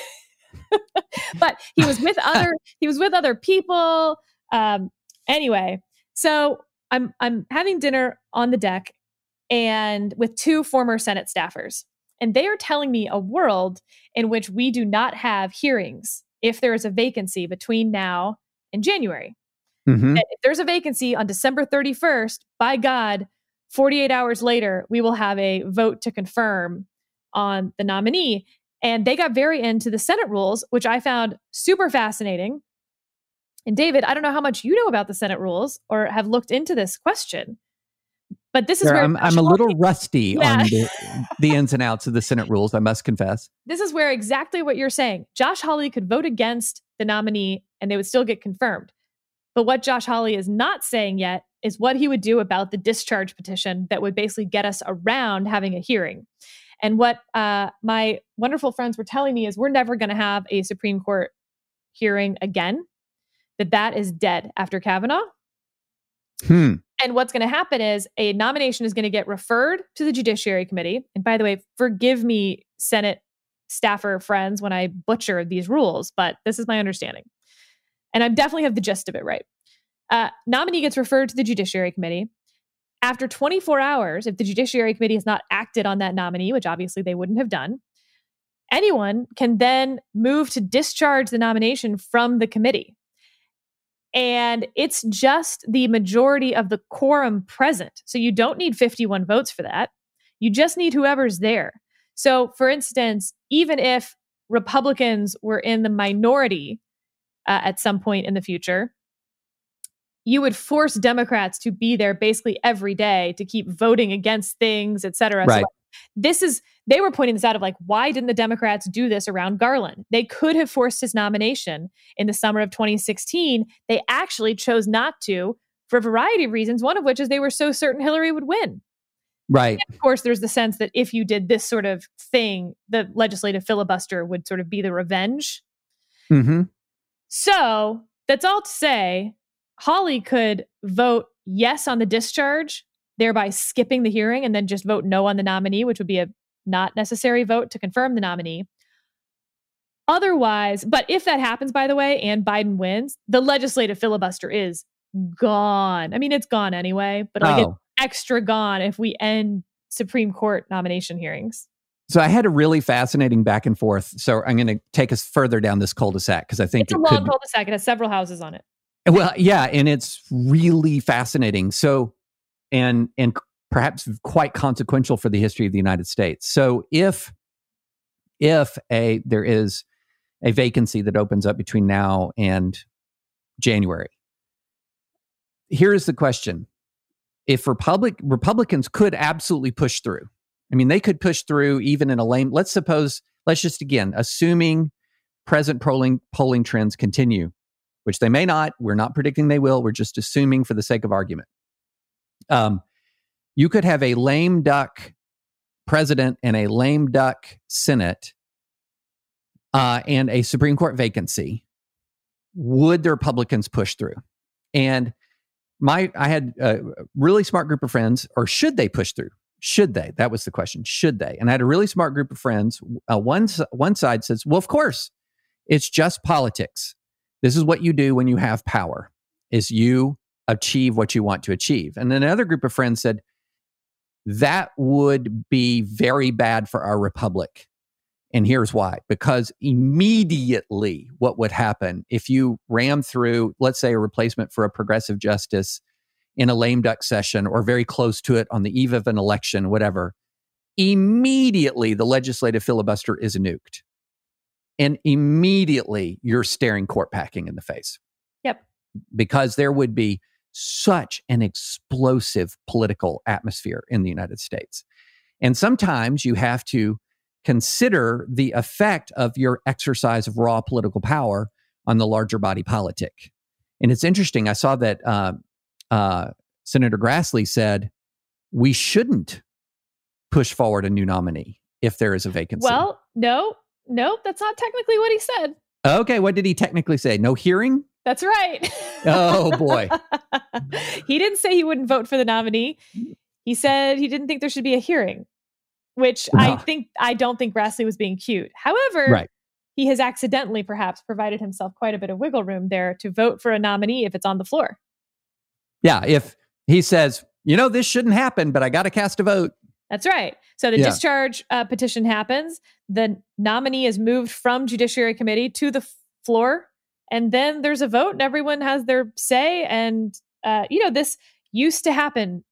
But he was with other he was with other people. Um, anyway, so I'm I'm having dinner on the deck and with two former Senate staffers, and they are telling me a world in which we do not have hearings if there is a vacancy between now and January. Mm-hmm. And if there's a vacancy on December thirty-first, by God, forty-eight hours later, we will have a vote to confirm on the nominee. And they got very into the Senate rules, which I found super fascinating. And David, I don't know how much you know about the Senate rules or have looked into this question, but this is sure, where I'm, I'm a little Hawley, rusty yeah. on the, the ins and outs of the Senate rules, I must confess. This is where exactly what you're saying. Josh Hawley could vote against the nominee and they would still get confirmed. But what Josh Hawley is not saying yet is what he would do about the discharge petition that would basically get us around having a hearing. And what uh, my wonderful friends were telling me is we're never going to have a Supreme Court hearing again, that that is dead after Kavanaugh. Hmm. And what's going to happen is a nomination is going to get referred to the Judiciary Committee. And by the way, forgive me, Senate staffer friends, when I butcher these rules, but this is my understanding. And I definitely have the gist of it right. Uh, nominee gets referred to the Judiciary Committee. After twenty-four hours, if the Judiciary Committee has not acted on that nominee, which obviously they wouldn't have done, anyone can then move to discharge the nomination from the committee. And it's just the majority of the quorum present. So you don't need fifty-one votes for that. You just need whoever's there. So for instance, even if Republicans were in the minority uh, at some point in the future, you would force Democrats to be there basically every day to keep voting against things, et cetera. Right. So this is, they were pointing this out of like, why didn't the Democrats do this around Garland? They could have forced his nomination in the summer of twenty sixteen. They actually chose not to for a variety of reasons, one of which is they were so certain Hillary would win. Right. And of course, there's the sense that if you did this sort of thing, the legislative filibuster would sort of be the revenge. Mm-hmm. So that's all to say, Hawley could vote yes on the discharge, thereby skipping the hearing, and then just vote no on the nominee, which would be a not necessary vote to confirm the nominee. Otherwise, but if that happens, by the way, and Biden wins, the legislative filibuster is gone. I mean, it's gone anyway, but like oh. it's extra gone if we end Supreme Court nomination hearings. So I had a really fascinating back and forth. So I'm going to take us further down this cul-de-sac because I think it's a it long could... cul-de-sac. It has several houses on it. Well, yeah, and it's really fascinating. So, and and perhaps quite consequential for the history of the United States. So, if if a there is a vacancy that opens up between now and January, here is the question: If Republic Republicans could absolutely push through, I mean, they could push through even in a lame. Let's suppose, let's just again, assuming present polling polling trends continue, which they may not. We're not predicting they will. We're just assuming for the sake of argument. Um, you could have a lame duck president and a lame duck Senate uh, and a Supreme Court vacancy. Would the Republicans push through? And my, I had a really smart group of friends, or should they push through? Should they? That was the question. Should they? And I had a really smart group of friends. Uh, one, one side says, well, of course, it's just politics. This is what you do when you have power, is you achieve what you want to achieve. And then another group of friends said, that would be very bad for our republic. And here's why. Because immediately what would happen if you ram through, let's say, a replacement for a progressive justice in a lame duck session or very close to it on the eve of an election, whatever, immediately the legislative filibuster is nuked. And immediately you're staring court packing in the face. Yep. Because there would be such an explosive political atmosphere in the United States. And sometimes you have to consider the effect of your exercise of raw political power on the larger body politic. And it's interesting. I saw that uh, uh, Senator Grassley said, we shouldn't push forward a new nominee if there is a vacancy. Well, no, no, that's not technically what he said. Okay, what did he technically say? No hearing? That's right. Oh, boy. He didn't say he wouldn't vote for the nominee. He said he didn't think there should be a hearing, which no. I think I don't think Grassley was being cute. However, right. He has accidentally perhaps provided himself quite a bit of wiggle room there to vote for a nominee if it's on the floor. Yeah, if he says, you know, this shouldn't happen, but I got to cast a vote. That's right. So the yeah. discharge uh, petition happens. The nominee is moved from Judiciary Committee to the f- floor. And then there's a vote and everyone has their say. And, uh, you know, this used to happen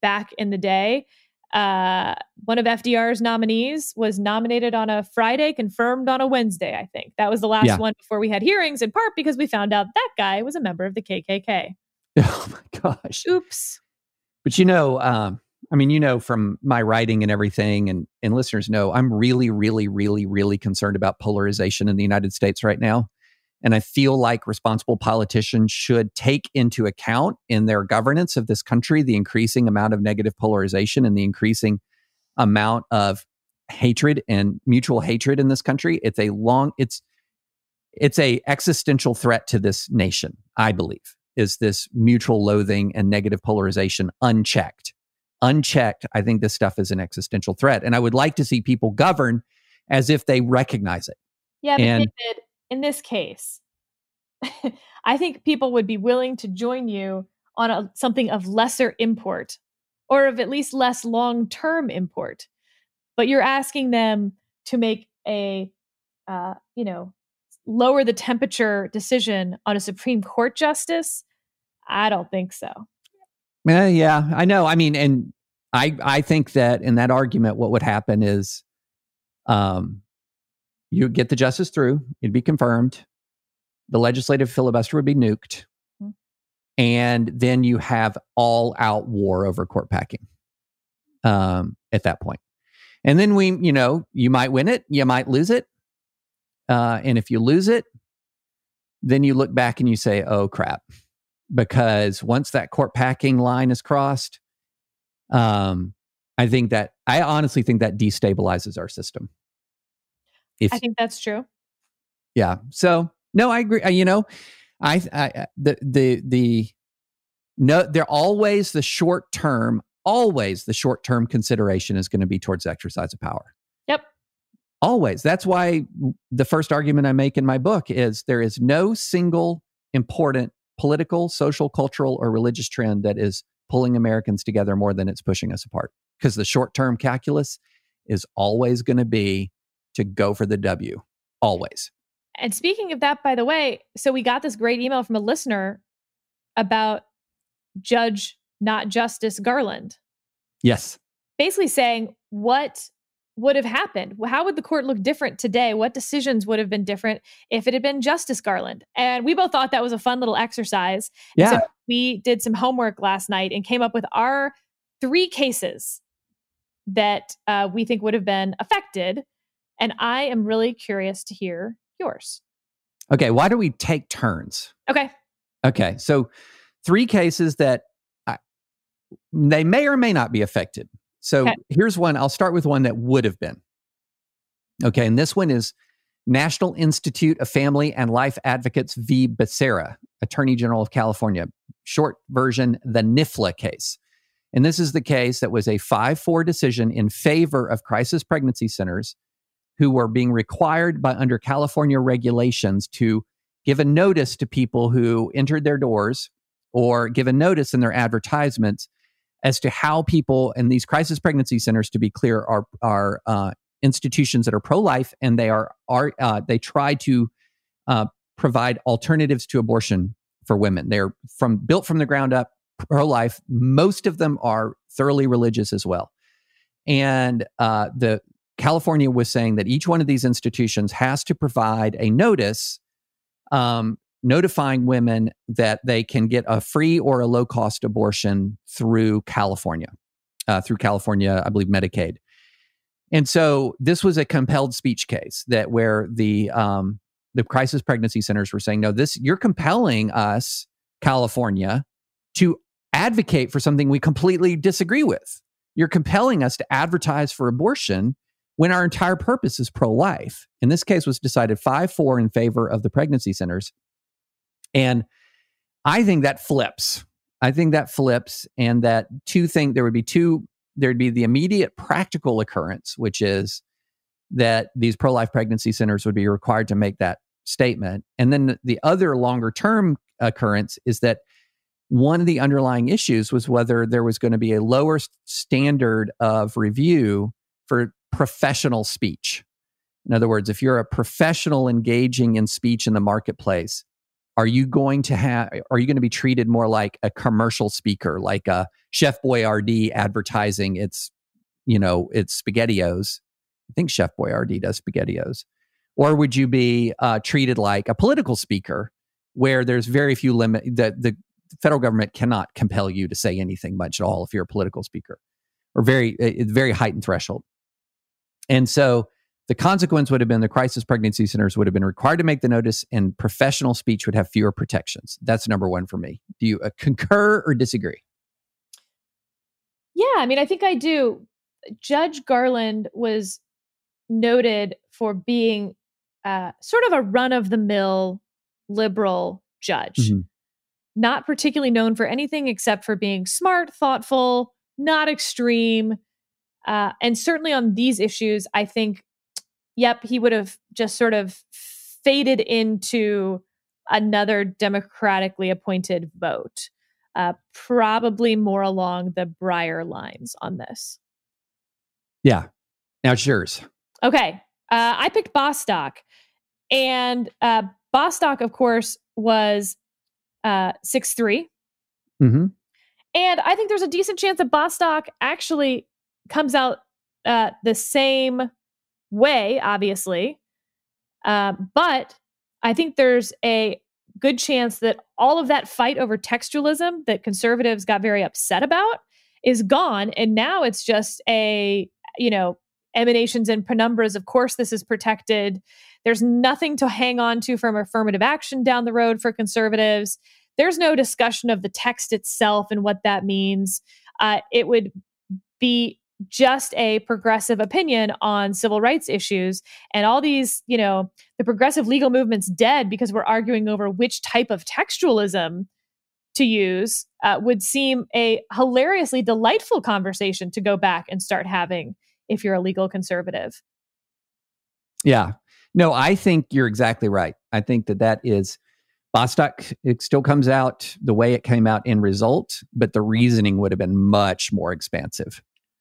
back in the day. Uh, one of F D R's nominees was nominated on a Friday, confirmed on a Wednesday, I think. That was the last yeah. one before we had hearings, in part because we found out that guy was a member of the K K K. Oh, my gosh. Oops. But, you know... Um... I mean, you know, from my writing and everything, and, and listeners know, I'm really, really, really, really concerned about polarization in the United States right now. And I feel like responsible politicians should take into account in their governance of this country the increasing amount of negative polarization and the increasing amount of hatred and mutual hatred in this country. It's a long, it's, it's a existential threat to this nation, I believe, is this mutual loathing and negative polarization unchecked. Unchecked, I think this stuff is an existential threat. And I would like to see people govern as if they recognize it. Yeah, but and, David, in this case, I think people would be willing to join you on a, something of lesser import, or of at least less long-term import. But you're asking them to make a, uh, you know, lower the temperature decision on a Supreme Court justice? I don't think so. Uh, yeah, I know. I mean, and I I think that in that argument, what would happen is um, you get the justice through, it'd be confirmed, the legislative filibuster would be nuked, mm-hmm. and then you have all-out war over court packing um, at that point. And then we, you know, you might win it, you might lose it, uh, and if you lose it, then you look back and you say, oh, crap. Because once that court packing line is crossed, um, I think that, I honestly think that destabilizes our system. If, I think that's true. Yeah. So, no, I agree. You know, I, I the, the, the, no, they're always the short term, always the short term consideration is going to be towards the exercise of power. Yep. Always. That's why the first argument I make in my book is there is no single important political, social, cultural, or religious trend that is pulling Americans together more than it's pushing us apart. Because the short-term calculus is always going to be to go for the W. Always. And speaking of that, by the way, so we got this great email from a listener about Judge, not Justice Garland. Yes. Basically saying, what would have happened? How would the court look different today? What decisions would have been different if it had been Justice Garland? And we both thought that was a fun little exercise. Yeah. So we did some homework last night and came up with our three cases that uh, we think would have been affected. And I am really curious to hear yours. Okay. Why don't we take turns? Okay. Okay. So three cases that I, they may or may not be affected. So okay. Here's one. I'll start with one that would have been. Okay. And this one is National Institute of Family and Life Advocates v. Becerra, Attorney General of California. Short version, the NIFLA case. And this is the case that was a five four decision in favor of crisis pregnancy centers who were being required by under California regulations to give a notice to people who entered their doors or give a notice in their advertisements as to how people in these crisis pregnancy centers, to be clear, are are uh, institutions that are pro-life, and they are are uh, they try to uh, provide alternatives to abortion for women. They're from built from the ground up, pro-life. Most of them are thoroughly religious as well. And uh, the California was saying that each one of these institutions has to provide a notice um, notifying women that they can get a free or a low-cost abortion through California, uh, through California, I believe, Medicaid. And so this was a compelled speech case that where the um, the crisis pregnancy centers were saying, no, this you're compelling us, California, to advocate for something we completely disagree with. You're compelling us to advertise for abortion when our entire purpose is pro-life. And this case was decided five four in favor of the pregnancy centers. And I think that flips. I think that flips, and that two things, there would be two, there'd be the immediate practical occurrence, which is that these pro-life pregnancy centers would be required to make that statement. And then the other longer-term occurrence is that one of the underlying issues was whether there was going to be a lower standard of review for professional speech. In other words, if you're a professional engaging in speech in the marketplace, are you going to have, are you going to be treated more like a commercial speaker, like a Chef Boyardee advertising its, you know, its SpaghettiOs? I think Chef Boyardee does SpaghettiOs. Or would you be uh, treated like a political speaker where there's very few limit, that the federal government cannot compel you to say anything much at all if you're a political speaker, or very, a very heightened threshold. And so the consequence would have been the crisis pregnancy centers would have been required to make the notice, and professional speech would have fewer protections. That's number one for me. Do you uh, concur or disagree? Yeah, I mean, I think I do. Judge Garland was noted for being uh, sort of a run-of-the-mill liberal judge. Mm-hmm. Not particularly known for anything except for being smart, thoughtful, not extreme. Uh, and certainly on these issues, I think Yep, he would have just sort of faded into another democratically appointed vote, uh, probably more along the Breyer lines on this. Yeah. Now it's yours. Okay. Uh, I picked Bostock. And uh, Bostock, of course, was uh, six three. Mm-hmm. And I think there's a decent chance that Bostock actually comes out uh, the same way, obviously. Uh, but I think there's a good chance that all of that fight over textualism that conservatives got very upset about is gone. And now it's just a, you know, emanations and penumbras. Of course, this is protected. There's nothing to hang on to from affirmative action down the road for conservatives. There's no discussion of the text itself and what that means. Uh, it would be just a progressive opinion on civil rights issues, and all these, you know, the progressive legal movement's dead because we're arguing over which type of textualism to use, uh, would seem a hilariously delightful conversation to go back and start having if you're a legal conservative. Yeah. No, I think you're exactly right. I think that that is, Bostock, it still comes out the way it came out in result, but the reasoning would have been much more expansive.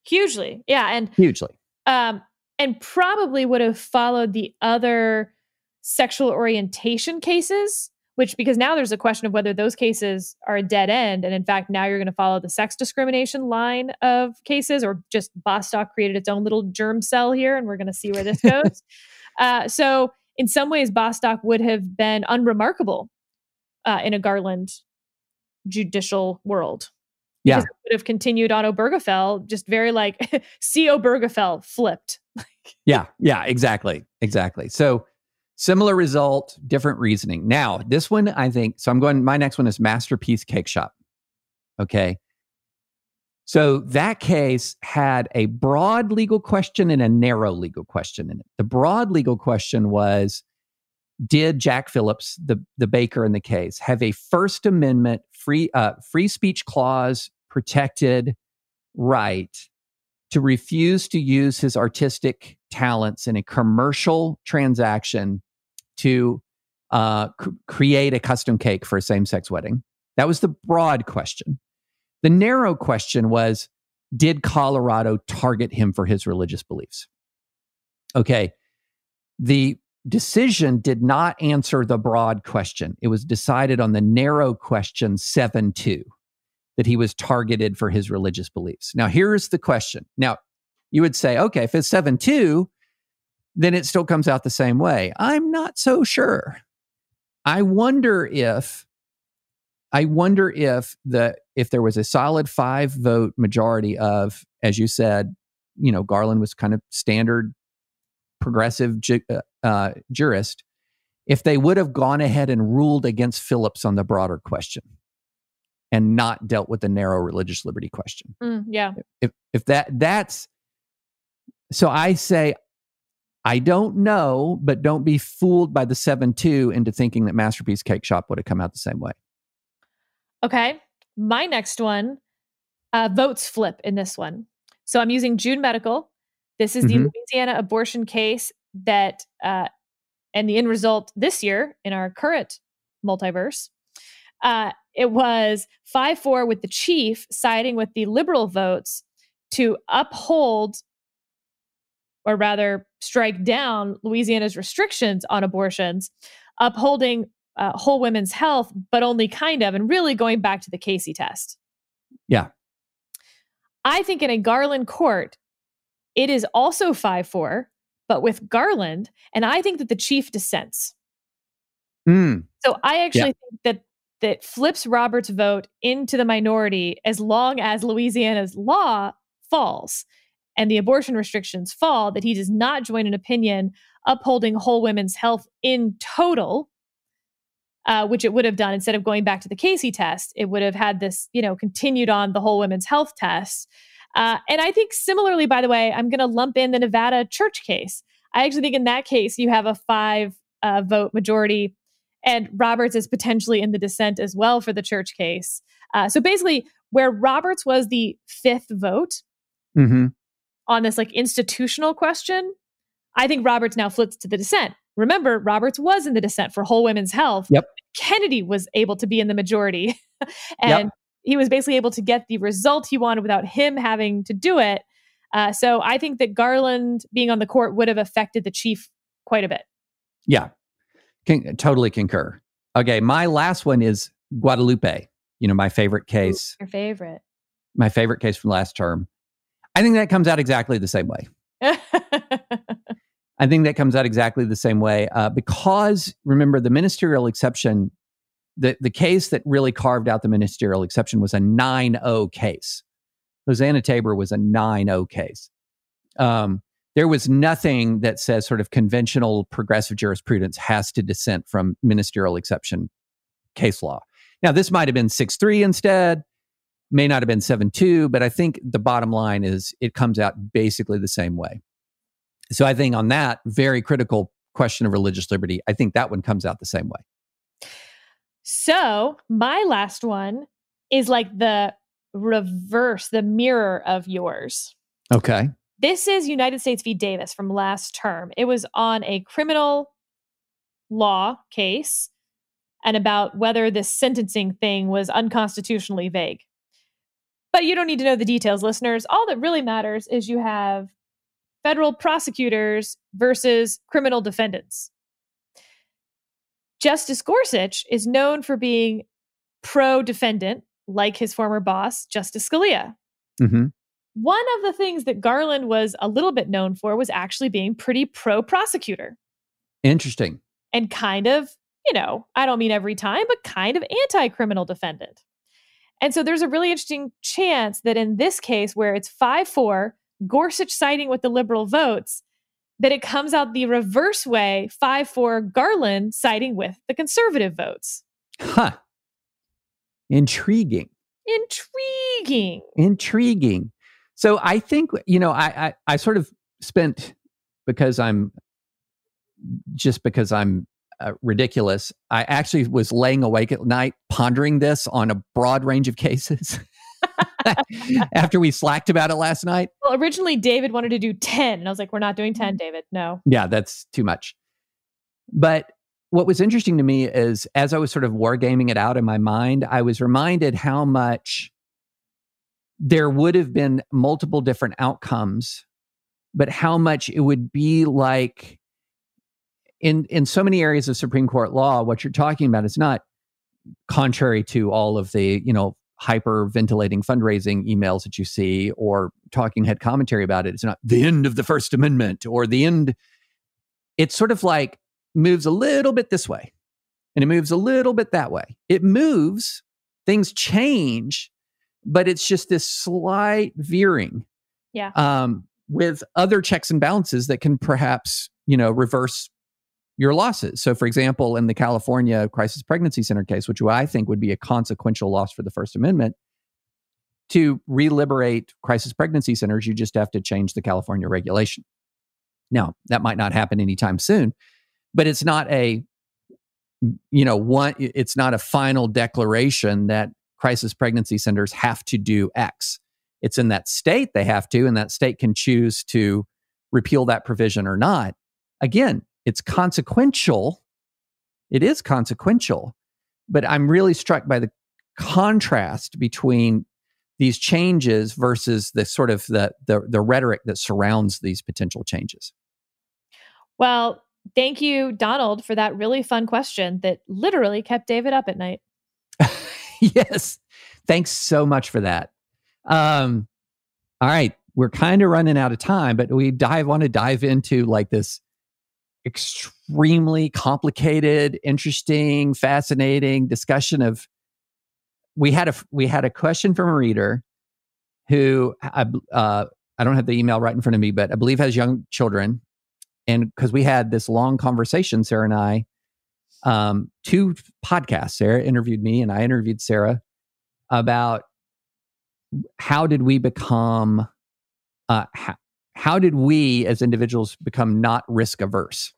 Hugely. Yeah. And hugely. Um, and probably would have followed the other sexual orientation cases, which, because now there's a question of whether those cases are a dead end. And in fact, now you're going to follow the sex discrimination line of cases, or just Bostock created its own little germ cell here, and we're going to see where this goes. uh, so in some ways, Bostock would have been unremarkable uh, in a Garland judicial world. Yeah, because it would have continued on Obergefell, just very like, see Obergefell flipped. yeah, yeah, exactly, exactly. So similar result, different reasoning. Now, this one, I think, so I'm going, my next one is Masterpiece Cake Shop. Okay. So that case had a broad legal question and a narrow legal question in it. The broad legal question was, did Jack Phillips, the, the baker in the case, have a First Amendment free uh, free speech clause protected right to refuse to use his artistic talents in a commercial transaction to uh, c- create a custom cake for a same-sex wedding? That was the broad question. The narrow question was, did Colorado target him for his religious beliefs? Okay. The decision did not answer the broad question. It was decided on the narrow question, seven two. That he was targeted for his religious beliefs. Now, here's the question. Now, you would say, okay, if it's seven two, then it still comes out the same way. I'm not so sure. I wonder if, I wonder if the if there was a solid five vote majority of, as you said, you know, Garland was kind of standard progressive ju- uh, jurist, if they would have gone ahead and ruled against Phillips on the broader question and not dealt with the narrow religious liberty question. Mm, yeah. If if that that's so, I say, I don't know, but don't be fooled by the seven two into thinking that Masterpiece Cake Shop would have come out the same way. Okay. My next one, uh, votes flip in this one. So I'm using June Medical. This is the mm-hmm. Louisiana abortion case that, uh, and the end result this year in our current multiverse, uh, it was five four with the chief siding with the liberal votes to uphold, or rather strike down, Louisiana's restrictions on abortions, upholding uh, whole women's health, but only kind of, and really going back to the Casey test. Yeah. I think in a Garland court, it is also five four, but with Garland, and I think that the chief dissents. Mm. So I actually yeah. think that that flips Roberts' vote into the minority as long as Louisiana's law falls and the abortion restrictions fall, that he does not join an opinion upholding whole women's health in total, uh, which it would have done. Instead of going back to the Casey test, it would have had this, you know, continued on the whole women's health test. Uh, and I think similarly, by the way, I'm going to lump in the Nevada church case. I actually think in that case, you have a five uh, vote majority, and Roberts is potentially in the dissent as well for the church case. Uh, so basically, where Roberts was the fifth vote, mm-hmm. on this like institutional question, I think Roberts now flips to the dissent. Remember, Roberts was in the dissent for whole women's health. Yep. Kennedy was able to be in the majority. And yep. he was basically able to get the result he wanted without him having to do it. Uh, so I think that Garland being on the court would have affected the chief quite a bit. Yeah, Can, totally concur. Okay, my last one is Guadalupe. You know, my favorite case. Ooh, your favorite. My favorite case from last term. I think that comes out exactly the same way. I think that comes out exactly the same way uh, because, remember, the ministerial exception, the, the case that really carved out the ministerial exception was a nine oh case. Hosanna Tabor was a nine oh case. Um, there was nothing that says sort of conventional progressive jurisprudence has to dissent from ministerial exception case law. Now, this might have been six three instead. May not have been seven two, but I think the bottom line is it comes out basically the same way. So I think on that very critical question of religious liberty, I think that one comes out the same way. So my last one is like the reverse, the mirror of yours. Okay. This is United States v. Davis from last term. It was on a criminal law case and about whether this sentencing thing was unconstitutionally vague. But you don't need to know the details, listeners. All that really matters is you have federal prosecutors versus criminal defendants. Justice Gorsuch is known for being pro-defendant, like his former boss, Justice Scalia. Mm-hmm. One of the things that Garland was a little bit known for was actually being pretty pro-prosecutor. Interesting. And kind of, you know, I don't mean every time, but kind of anti-criminal defendant. And so there's a really interesting chance that in this case, where it's five four, Gorsuch siding with the liberal votes, that it comes out the reverse way, five four Garland siding with the conservative votes. Huh. Intriguing. Intriguing. Intriguing. So I think, you know, I I, I sort of spent, because I'm, just because I'm, Uh, ridiculous. I actually was laying awake at night pondering this on a broad range of cases after we slacked about it last night. Well, originally David wanted to do ten, and I was like, we're not doing ten, David. No. Yeah, that's too much. But what was interesting to me is, as I was sort of wargaming it out in my mind, I was reminded how much there would have been multiple different outcomes, but how much it would be like, In in so many areas of Supreme Court law, what you're talking about is not contrary to all of the, you know, hyperventilating fundraising emails that you see or talking head commentary about it. It's not the end of the First Amendment or the end. It's sort of like moves a little bit this way and it moves a little bit that way. It moves, things change, but it's just this slight veering. Yeah. Um, with other checks and balances that can perhaps, you know, reverse your losses. So, for example, in the California Crisis Pregnancy Center case, which I think would be a consequential loss for the First Amendment, to re-liberate crisis pregnancy centers, you just have to change the California regulation. Now, that might not happen anytime soon, but it's not a, you know, one, it's not a final declaration that crisis pregnancy centers have to do X. It's in that state they have to, and that state can choose to repeal that provision or not. Again, it's consequential. It is consequential, but I'm really struck by the contrast between these changes versus the sort of the, the the rhetoric that surrounds these potential changes. Well, thank you, Donald, for that really fun question that literally kept David up at night. Yes. Thanks so much for that. Um, all right. We're kind of running out of time, but we dive want to dive into like this extremely complicated, interesting, fascinating discussion of We had a we had a question from a reader who I uh, I don't have the email right in front of me, but I believe has young children, and because we had this long conversation, Sarah and I, um, two podcasts. Sarah interviewed me, and I interviewed Sarah about how did we become, uh, how, how did we as individuals become not risk averse,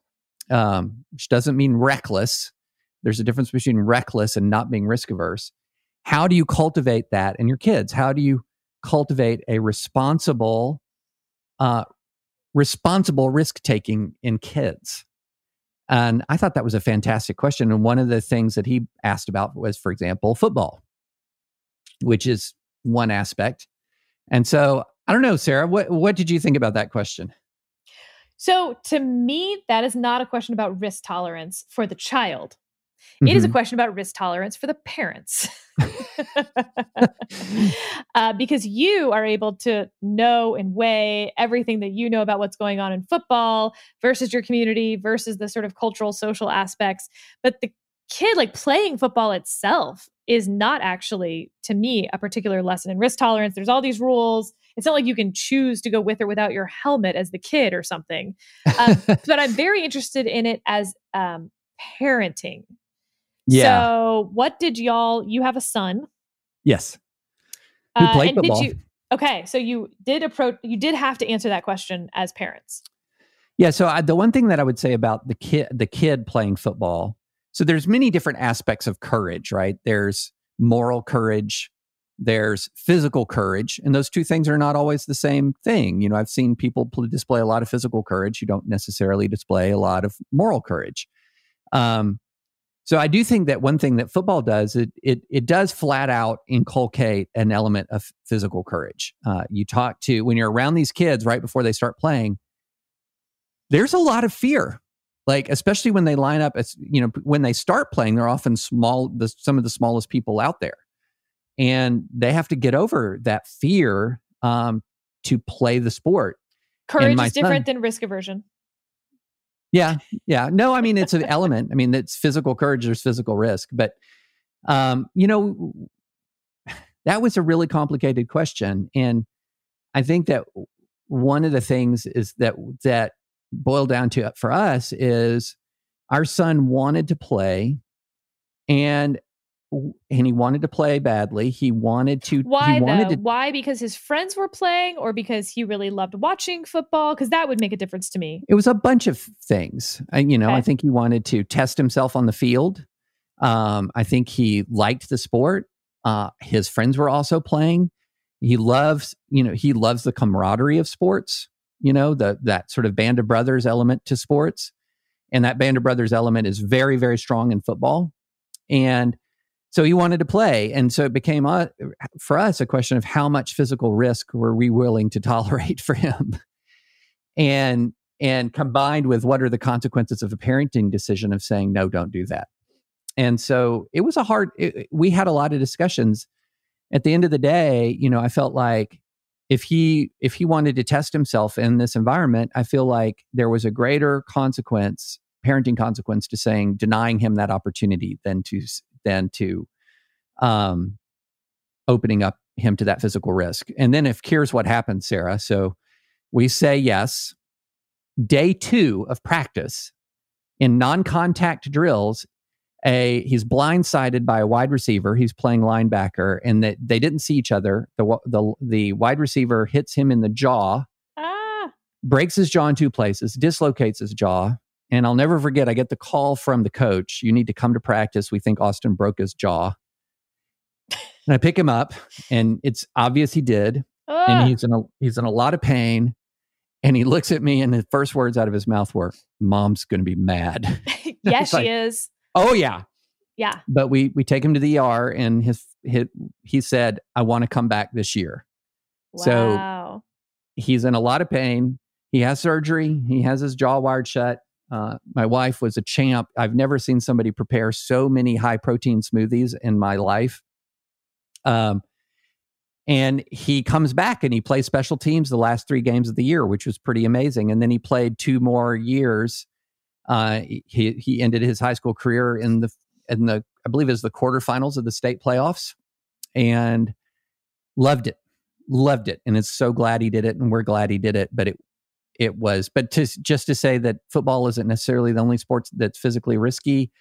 um, which doesn't mean reckless. There's a difference between reckless and not being risk averse. How do you cultivate that in your kids? How do you cultivate a responsible, uh, responsible risk-taking in kids? And I thought that was a fantastic question. And one of the things that he asked about was, for example, football, which is one aspect. And so, I don't know, Sarah, what, what did you think about that question? So to me, that is not a question about risk tolerance for the child. It mm-hmm. is a question about risk tolerance for the parents. uh, because you are able to know and weigh everything that you know about what's going on in football versus your community versus the sort of cultural, social aspects. But the kid, like playing football itself, is not actually, to me, a particular lesson in risk tolerance. There's all these rules. It's not like you can choose to go with or without your helmet as the kid or something. Um, but I'm very interested in it as um, parenting. Yeah. So what did y'all, you have a son? Yes. Who uh, played football. Did you, okay. So you did approach, you did have to answer that question as parents. Yeah. So I, the one thing that I would say about the kid, the kid playing football. So there's many different aspects of courage, right? There's moral courage, there's physical courage. And those two things are not always the same thing. You know, I've seen people pl- display a lot of physical courage. You don't necessarily display a lot of moral courage. Um, So I do think that one thing that football does, it it it does flat out inculcate an element of physical courage. Uh, you talk to, when you're around these kids right before they start playing, there's a lot of fear. Like, especially when they line up, as, you know, when they start playing, they're often small, the, some of the smallest people out there. And they have to get over that fear um, to play the sport. Courage is different son, than risk aversion. Yeah. Yeah. No, I mean, it's an element. I mean, it's physical courage. There's physical risk. But, um, you know, that was a really complicated question. And I think that one of the things is that that boiled down to for us is our son wanted to play and and he wanted to play badly. He wanted to. Why? He wanted to, Why? Because his friends were playing, or because he really loved watching football? Because that would make a difference to me. It was a bunch of things. I, you know, okay. I think he wanted to test himself on the field. Um, I think he liked the sport. Uh, his friends were also playing. He loves, you know, he loves the camaraderie of sports. You know, the that sort of band of brothers element to sports, and that band of brothers element is very, very strong in football, and so he wanted to play. And so it became, uh, for us, a question of how much physical risk were we willing to tolerate for him? and and combined with what are the consequences of a parenting decision of saying, no, don't do that. And so it was a hard, it, we had a lot of discussions. At the end of the day, you know, I felt like if he if he wanted to test himself in this environment, I feel like there was a greater consequence parenting consequence to saying denying him that opportunity than to than to um, opening up him to that physical risk. And then if here's what happens, Sarah. So we say yes. Day two of practice in non-contact drills, a he's blindsided by a wide receiver. He's playing linebacker, and that they, they didn't see each other. The the the wide receiver hits him in the jaw, ah. breaks his jaw in two places, dislocates his jaw. And I'll never forget, I get the call from the coach. You need to come to practice. We think Austin broke his jaw. And I pick him up, and it's obvious he did. Ah. And he's in a, he's in a lot of pain. And he looks at me, and the first words out of his mouth were, "Mom's going to be mad." Yes, like, she is. Oh, yeah. Yeah. But we we take him to the E R, and his, his he said, "I want to come back this year." Wow. So he's in a lot of pain. He has surgery. He has his jaw wired shut. Uh, my wife was a champ. I've never seen somebody prepare so many high protein smoothies in my life. Um, and he comes back and he plays special teams the last three games of the year, which was pretty amazing. And then he played two more years. Uh, he he ended his high school career in the in the I believe it was the quarterfinals of the state playoffs, and loved it, loved it. And it's so glad he did it, and we're glad he did it. But it. It was, but to, just to say that football isn't necessarily the only sport that's physically risky.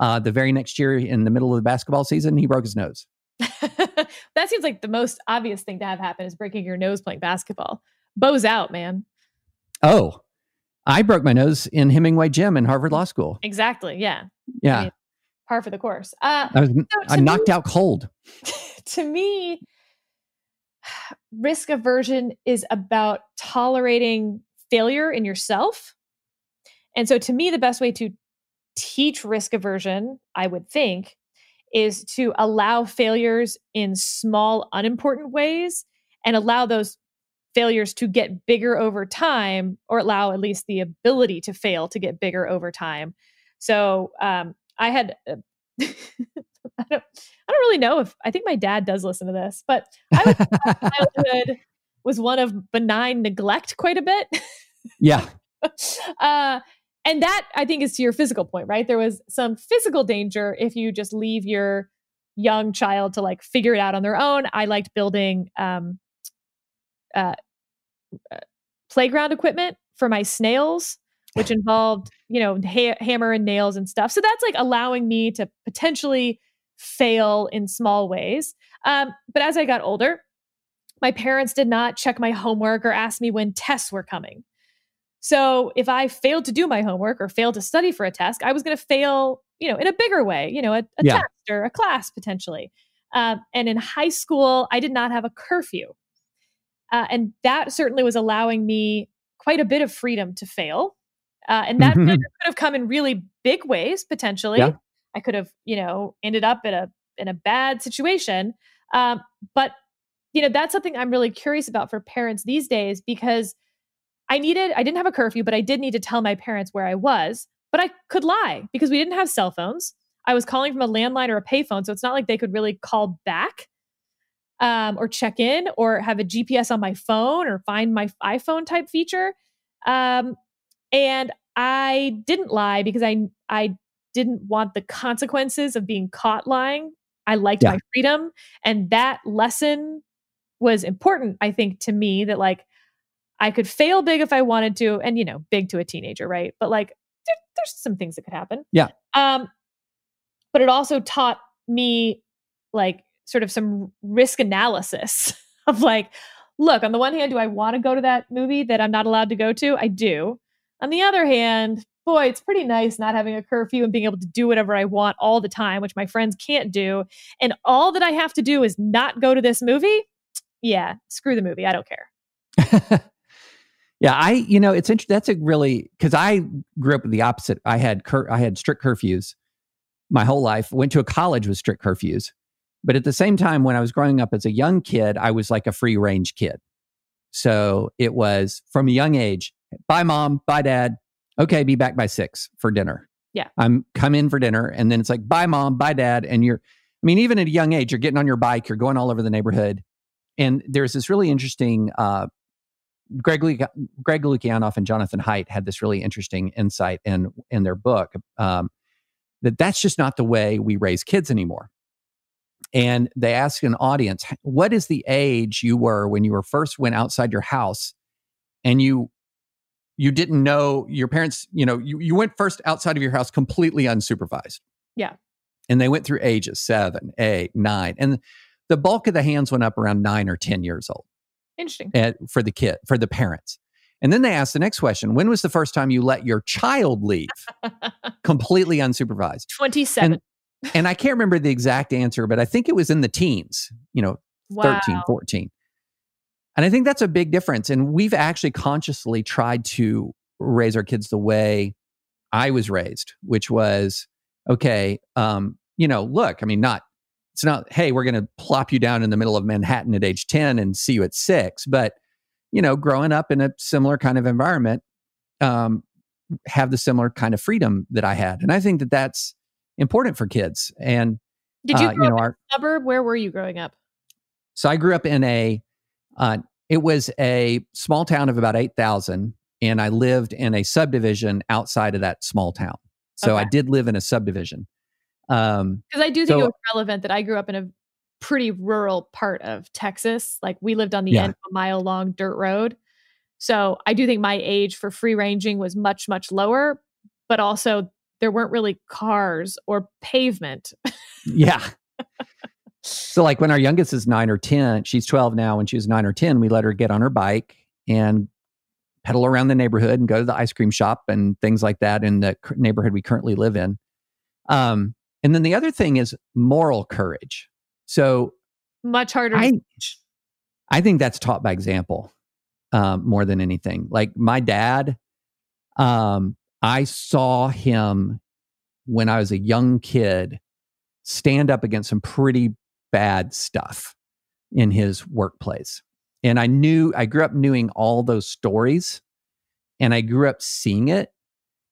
Uh, the very next year, in the middle of the basketball season, he broke his nose. That seems like the most obvious thing to have happen is breaking your nose playing basketball. Bo's out, man. Oh, I broke my nose in Hemingway Gym in Harvard Law School. Exactly. Yeah. Yeah. I mean, par for the course. Uh, I was so I knocked me, out cold. To me, risk aversion is about tolerating failure in yourself. And so to me, the best way to teach risk aversion, I would think, is to allow failures in small, unimportant ways and allow those failures to get bigger over time, or allow at least the ability to fail to get bigger over time. So um, I had... Uh, I, don't, I don't really know if... I think my dad does listen to this, but I was in my childhood... was one of benign neglect quite a bit. Yeah. Uh, and that, I think, is to your physical point, right? There was some physical danger if you just leave your young child to like figure it out on their own. I liked building um, uh, playground equipment for my snails, which involved, you know, ha- hammer and nails and stuff. So that's like allowing me to potentially fail in small ways. Um, but as I got older, my parents did not check my homework or ask me when tests were coming. So if I failed to do my homework or failed to study for a test, I was going to fail, you know, in a bigger way, you know, a, a yeah. test or a class potentially. Um, and in high school, I did not have a curfew. Uh, and that certainly was allowing me quite a bit of freedom to fail. Uh, and that mm-hmm. could have come in really big ways, potentially. Yeah. I could have, you know, ended up in a, in a bad situation. Um, but You know, that's something I'm really curious about for parents these days, because I needed, I didn't have a curfew, but I did need to tell my parents where I was, but I could lie because we didn't have cell phones. I was calling from a landline or a payphone, so it's not like they could really call back um, or check in or have a G P S on my phone or find my iPhone type feature. Um, and I didn't lie because I, I didn't want the consequences of being caught lying. I liked yeah. my freedom, and that lesson was important, I think, to me, that like I could fail big if I wanted to, and you know, big to a teenager, right? But like there, there's some things that could happen. Yeah. Um, but it also taught me like sort of some risk analysis of like, look, on the one hand, do I want to go to that movie that I'm not allowed to go to? I do. On the other hand, boy, it's pretty nice not having a curfew and being able to do whatever I want all the time, which my friends can't do. And all that I have to do is not go to this movie. Yeah, screw the movie. I don't care. yeah, I, you know, it's interesting. That's a really, because I grew up with the opposite. I had cur- I had strict curfews my whole life. Went to a college with strict curfews. But at the same time, when I was growing up as a young kid, I was like a free range kid. So it was from a young age, bye mom, bye dad. Okay, be back by six for dinner. Yeah. I'm come in for dinner. And then it's like, bye mom, bye dad. And you're, I mean, even at a young age, you're getting on your bike, you're going all over the neighborhood. And there's this really interesting uh, Greg Luki- Greg Lukianoff and Jonathan Haidt had this really interesting insight in in their book, um, that that's just not the way we raise kids anymore. And they asked an audience, what is the age you were when you were first went outside your house and you you didn't know your parents, you know, you, you went first outside of your house completely unsupervised. Yeah. And they went through ages, seven, eight, nine. And the bulk of the hands went up around nine or ten years old. Interesting. At, for the kid, for the parents. And then they asked the next question, when was the first time you let your child leave completely unsupervised? twenty-seven. And, and I can't remember the exact answer, but I think it was in the teens, you know, wow. thirteen, fourteen. And I think that's a big difference. And we've actually consciously tried to raise our kids the way I was raised, which was, okay, um, you know, look, I mean, not, it's not, hey, we're going to plop you down in the middle of Manhattan at age ten and see you at six. But, you know, growing up in a similar kind of environment, um, have the similar kind of freedom that I had. And I think that that's important for kids. And did you, uh, grow you know, up in our, a suburb? Where were you growing up? So I grew up in a, uh, it was a small town of about eight thousand, and I lived in a subdivision outside of that small town. So okay. I did live in a subdivision. Um, because I do think so, it was relevant that I grew up in a pretty rural part of Texas. Like we lived on the yeah. end of a mile long dirt road. So I do think my age for free ranging was much, much lower, but also there weren't really cars or pavement. Yeah. So like when our youngest is nine or ten, she's twelve now. When she was nine or ten, we let her get on her bike and pedal around the neighborhood and go to the ice cream shop and things like that in the c- neighborhood we currently live in. Um, and then the other thing is moral courage. So much harder. I, I think that's taught by example, um, more than anything. Like my dad, um, I saw him when I was a young kid stand up against some pretty bad stuff in his workplace. And I knew, I grew up knowing all those stories, and I grew up seeing it.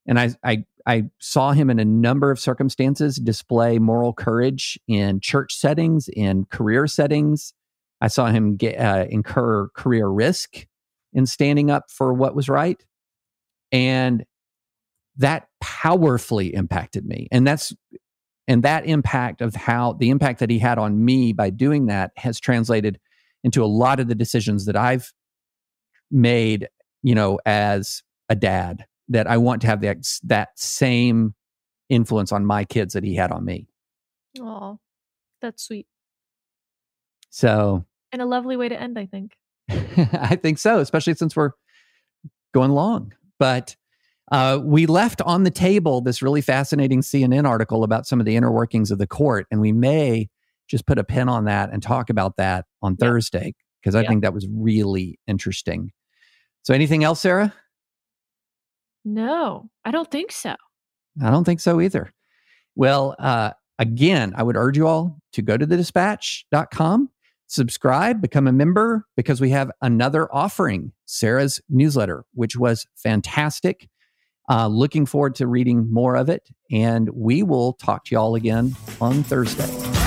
And I, I, I saw him in a number of circumstances display moral courage in church settings, in career settings. I saw him get, uh, incur career risk in standing up for what was right. And that powerfully impacted me. And that's, and that impact of how the impact that he had on me by doing that has translated into a lot of the decisions that I've made, you know, as a dad, that I want to have that, that same influence on my kids that he had on me. Oh, that's sweet. So. And a lovely way to end, I think. I think so, especially since we're going long. But uh, we left on the table this really fascinating C N N article about some of the inner workings of the court. And we may just put a pin on that and talk about that on yeah. Thursday, because I yeah. think that was really interesting. So anything else, Sarah? No, I don't think so. I don't think so either. Well, uh, again, I would urge you all to go to the dispatch dot com, subscribe, become a member, because we have another offering, Sarah's newsletter, which was fantastic. Uh, looking forward to reading more of it. And we will talk to you all again on Thursday.